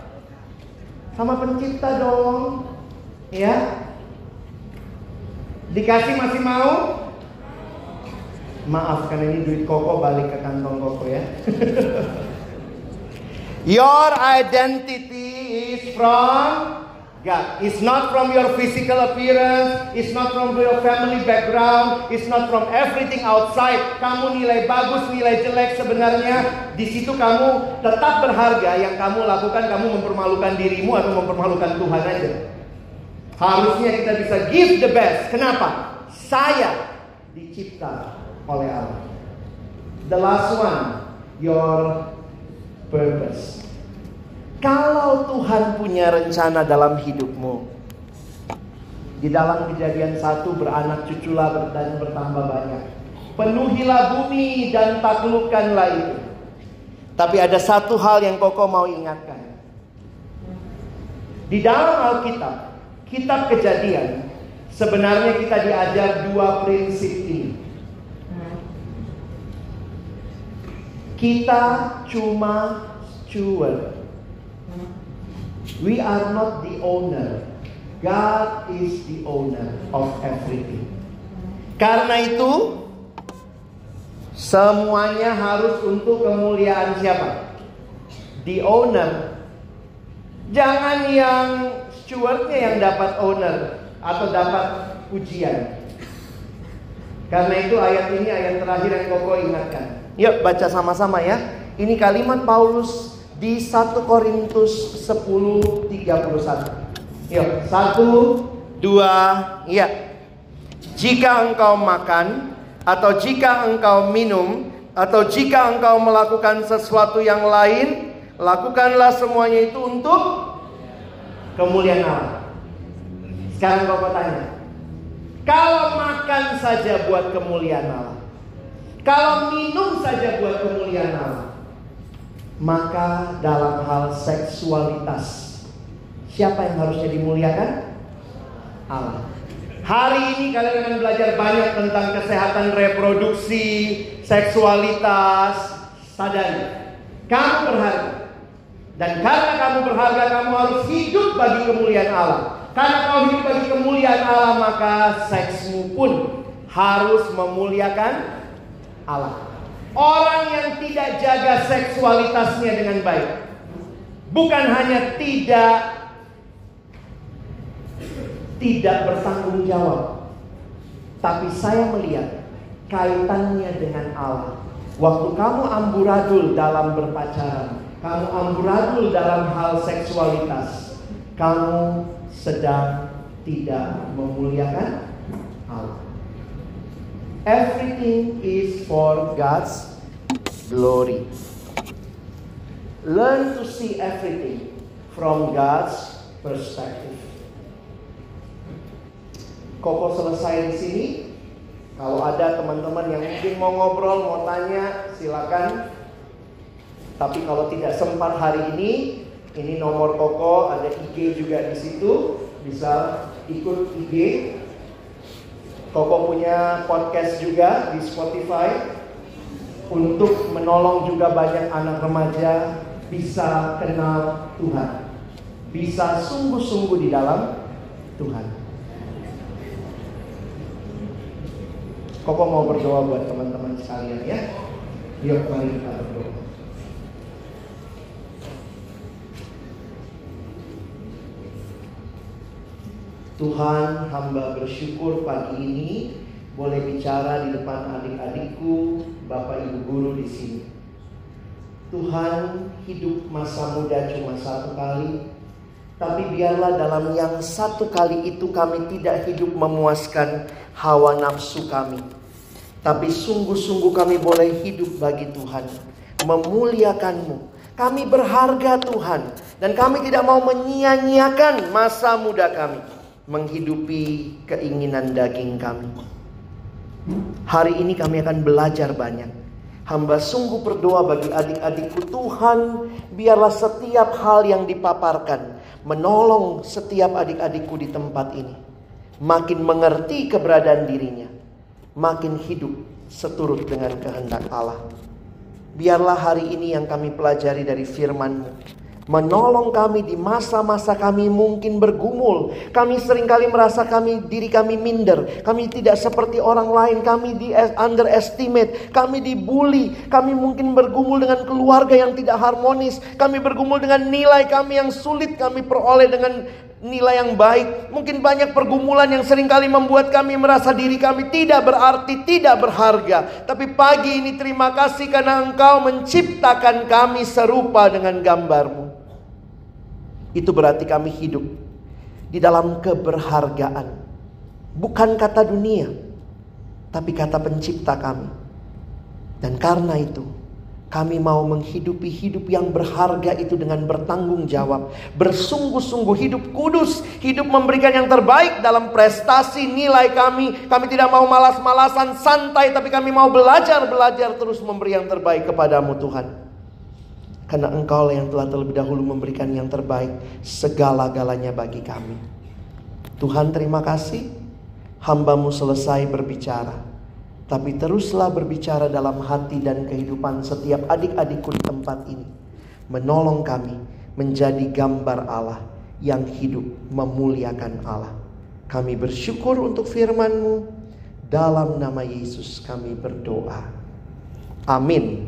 Sama pencipta dong. Ya. Dikasih masih mau? Maaf karena ini duit koko, balik ke kantong koko ya. Your identity is from God. It's not from your physical appearance. It's not from your family background. It's not from everything outside. Kamu nilai bagus, nilai jelek, sebenarnya di situ kamu tetap berharga. Yang kamu lakukan, kamu mempermalukan dirimu atau mempermalukan Tuhan aja. Harusnya kita bisa give the best. Kenapa? Saya dicipta oleh Allah. The last one, your purpose. Kalau Tuhan punya rencana dalam hidupmu, di dalam Kejadian satu, beranak cuculah dan bertambah banyak, penuhilah bumi dan taklukkanlah itu. Tapi ada satu hal yang kokoh mau ingatkan. Di dalam Alkitab, kitab Kejadian, sebenarnya kita diajar dua prinsip ini. Kita cuma steward. We are not the owner. God is the owner of everything. Karena itu, semuanya harus untuk kemuliaan siapa? The owner. Jangan yang stewardnya yang dapat owner atau dapat pujian. Karena itu ayat ini ayat terakhir yang kokoh ingatkan. Yuk baca sama-sama ya. Ini kalimat Paulus di satu Korintus sepuluh tiga puluh satu. Yuk, satu, dua, iya. Jika engkau makan, atau jika engkau minum, atau jika engkau melakukan sesuatu yang lain, lakukanlah semuanya itu untuk kemuliaan Allah. Sekarang Bapak tanya, kalau makan saja buat kemuliaan Allah, kalau minum saja buat kemuliaan Allah, maka dalam hal seksualitas, siapa yang harusnya dimuliakan? Allah. Hari ini kalian akan belajar banyak tentang kesehatan reproduksi, seksualitas. Sadari, kamu berharga. Dan karena kamu berharga, kamu harus hidup bagi kemuliaan Allah. Karena kamu hidup bagi kemuliaan Allah, maka seksmu pun harus memuliakan Allah. Orang yang tidak jaga seksualitasnya dengan baik, bukan hanya tidak tidak bertanggung jawab, tapi saya melihat kaitannya dengan Allah. Waktu kamu amburadul dalam berpacaran, kamu amburadul dalam hal seksualitas, kamu sedang tidak memuliakan Allah. Everything is for God's glory. Learn to see everything from God's perspective. Koko selesai di sini. Kalau ada teman-teman yang mungkin mau ngobrol, mau tanya, silakan. Tapi kalau tidak sempat hari ini, ini nomor Koko, ada I G juga di situ, bisa ikut I G. Koko punya podcast juga di Spotify untuk menolong juga banyak anak remaja bisa kenal Tuhan, bisa sungguh-sungguh di dalam Tuhan. Koko mau berdoa buat teman-teman sekalian ya. Yuk mari kita berdoa. Tuhan, hamba bersyukur pagi ini boleh bicara di depan adik-adikku, Bapak Ibu guru di sini. Tuhan, hidup masa muda cuma satu kali, tapi biarlah dalam yang satu kali itu kami tidak hidup memuaskan hawa nafsu kami, tapi sungguh-sungguh kami boleh hidup bagi Tuhan, memuliakan-Mu. Kami berharga Tuhan, dan kami tidak mau menyia-nyiakan masa muda kami, menghidupi keinginan daging kami. Hari ini kami akan belajar banyak. Hamba sungguh berdoa bagi adik-adikku, Tuhan, biarlah setiap hal yang dipaparkan menolong setiap adik-adikku di tempat ini makin mengerti keberadaan dirinya, makin hidup seturut dengan kehendak Allah. Biarlah hari ini yang kami pelajari dari firman-Mu menolong kami di masa-masa kami mungkin bergumul. Kami seringkali merasa kami diri kami minder, kami tidak seperti orang lain, kami di underestimate, kami dibully, kami mungkin bergumul dengan keluarga yang tidak harmonis, kami bergumul dengan nilai kami yang sulit kami peroleh dengan nilai yang baik. Mungkin banyak pergumulan yang seringkali membuat kami merasa diri kami tidak berarti, tidak berharga. Tapi pagi ini terima kasih karena Engkau menciptakan kami serupa dengan gambar-Mu. Itu berarti kami hidup di dalam keberhargaan. Bukan kata dunia, tapi kata pencipta kami. Dan karena itu kami mau menghidupi hidup yang berharga itu dengan bertanggung jawab. Bersungguh-sungguh hidup kudus. Hidup memberikan yang terbaik dalam prestasi nilai kami. Kami tidak mau malas-malasan santai. Tapi kami mau belajar-belajar terus memberi yang terbaik kepadamu Tuhan. Karena Engkau yang telah terlebih dahulu memberikan yang terbaik segala-galanya bagi kami. Tuhan terima kasih. Hamba-Mu selesai berbicara. Tapi teruslah berbicara dalam hati dan kehidupan setiap adik-adikku di tempat ini. Menolong kami menjadi gambar Allah yang hidup memuliakan Allah. Kami bersyukur untuk firman-Mu. Dalam nama Yesus kami berdoa. Amin.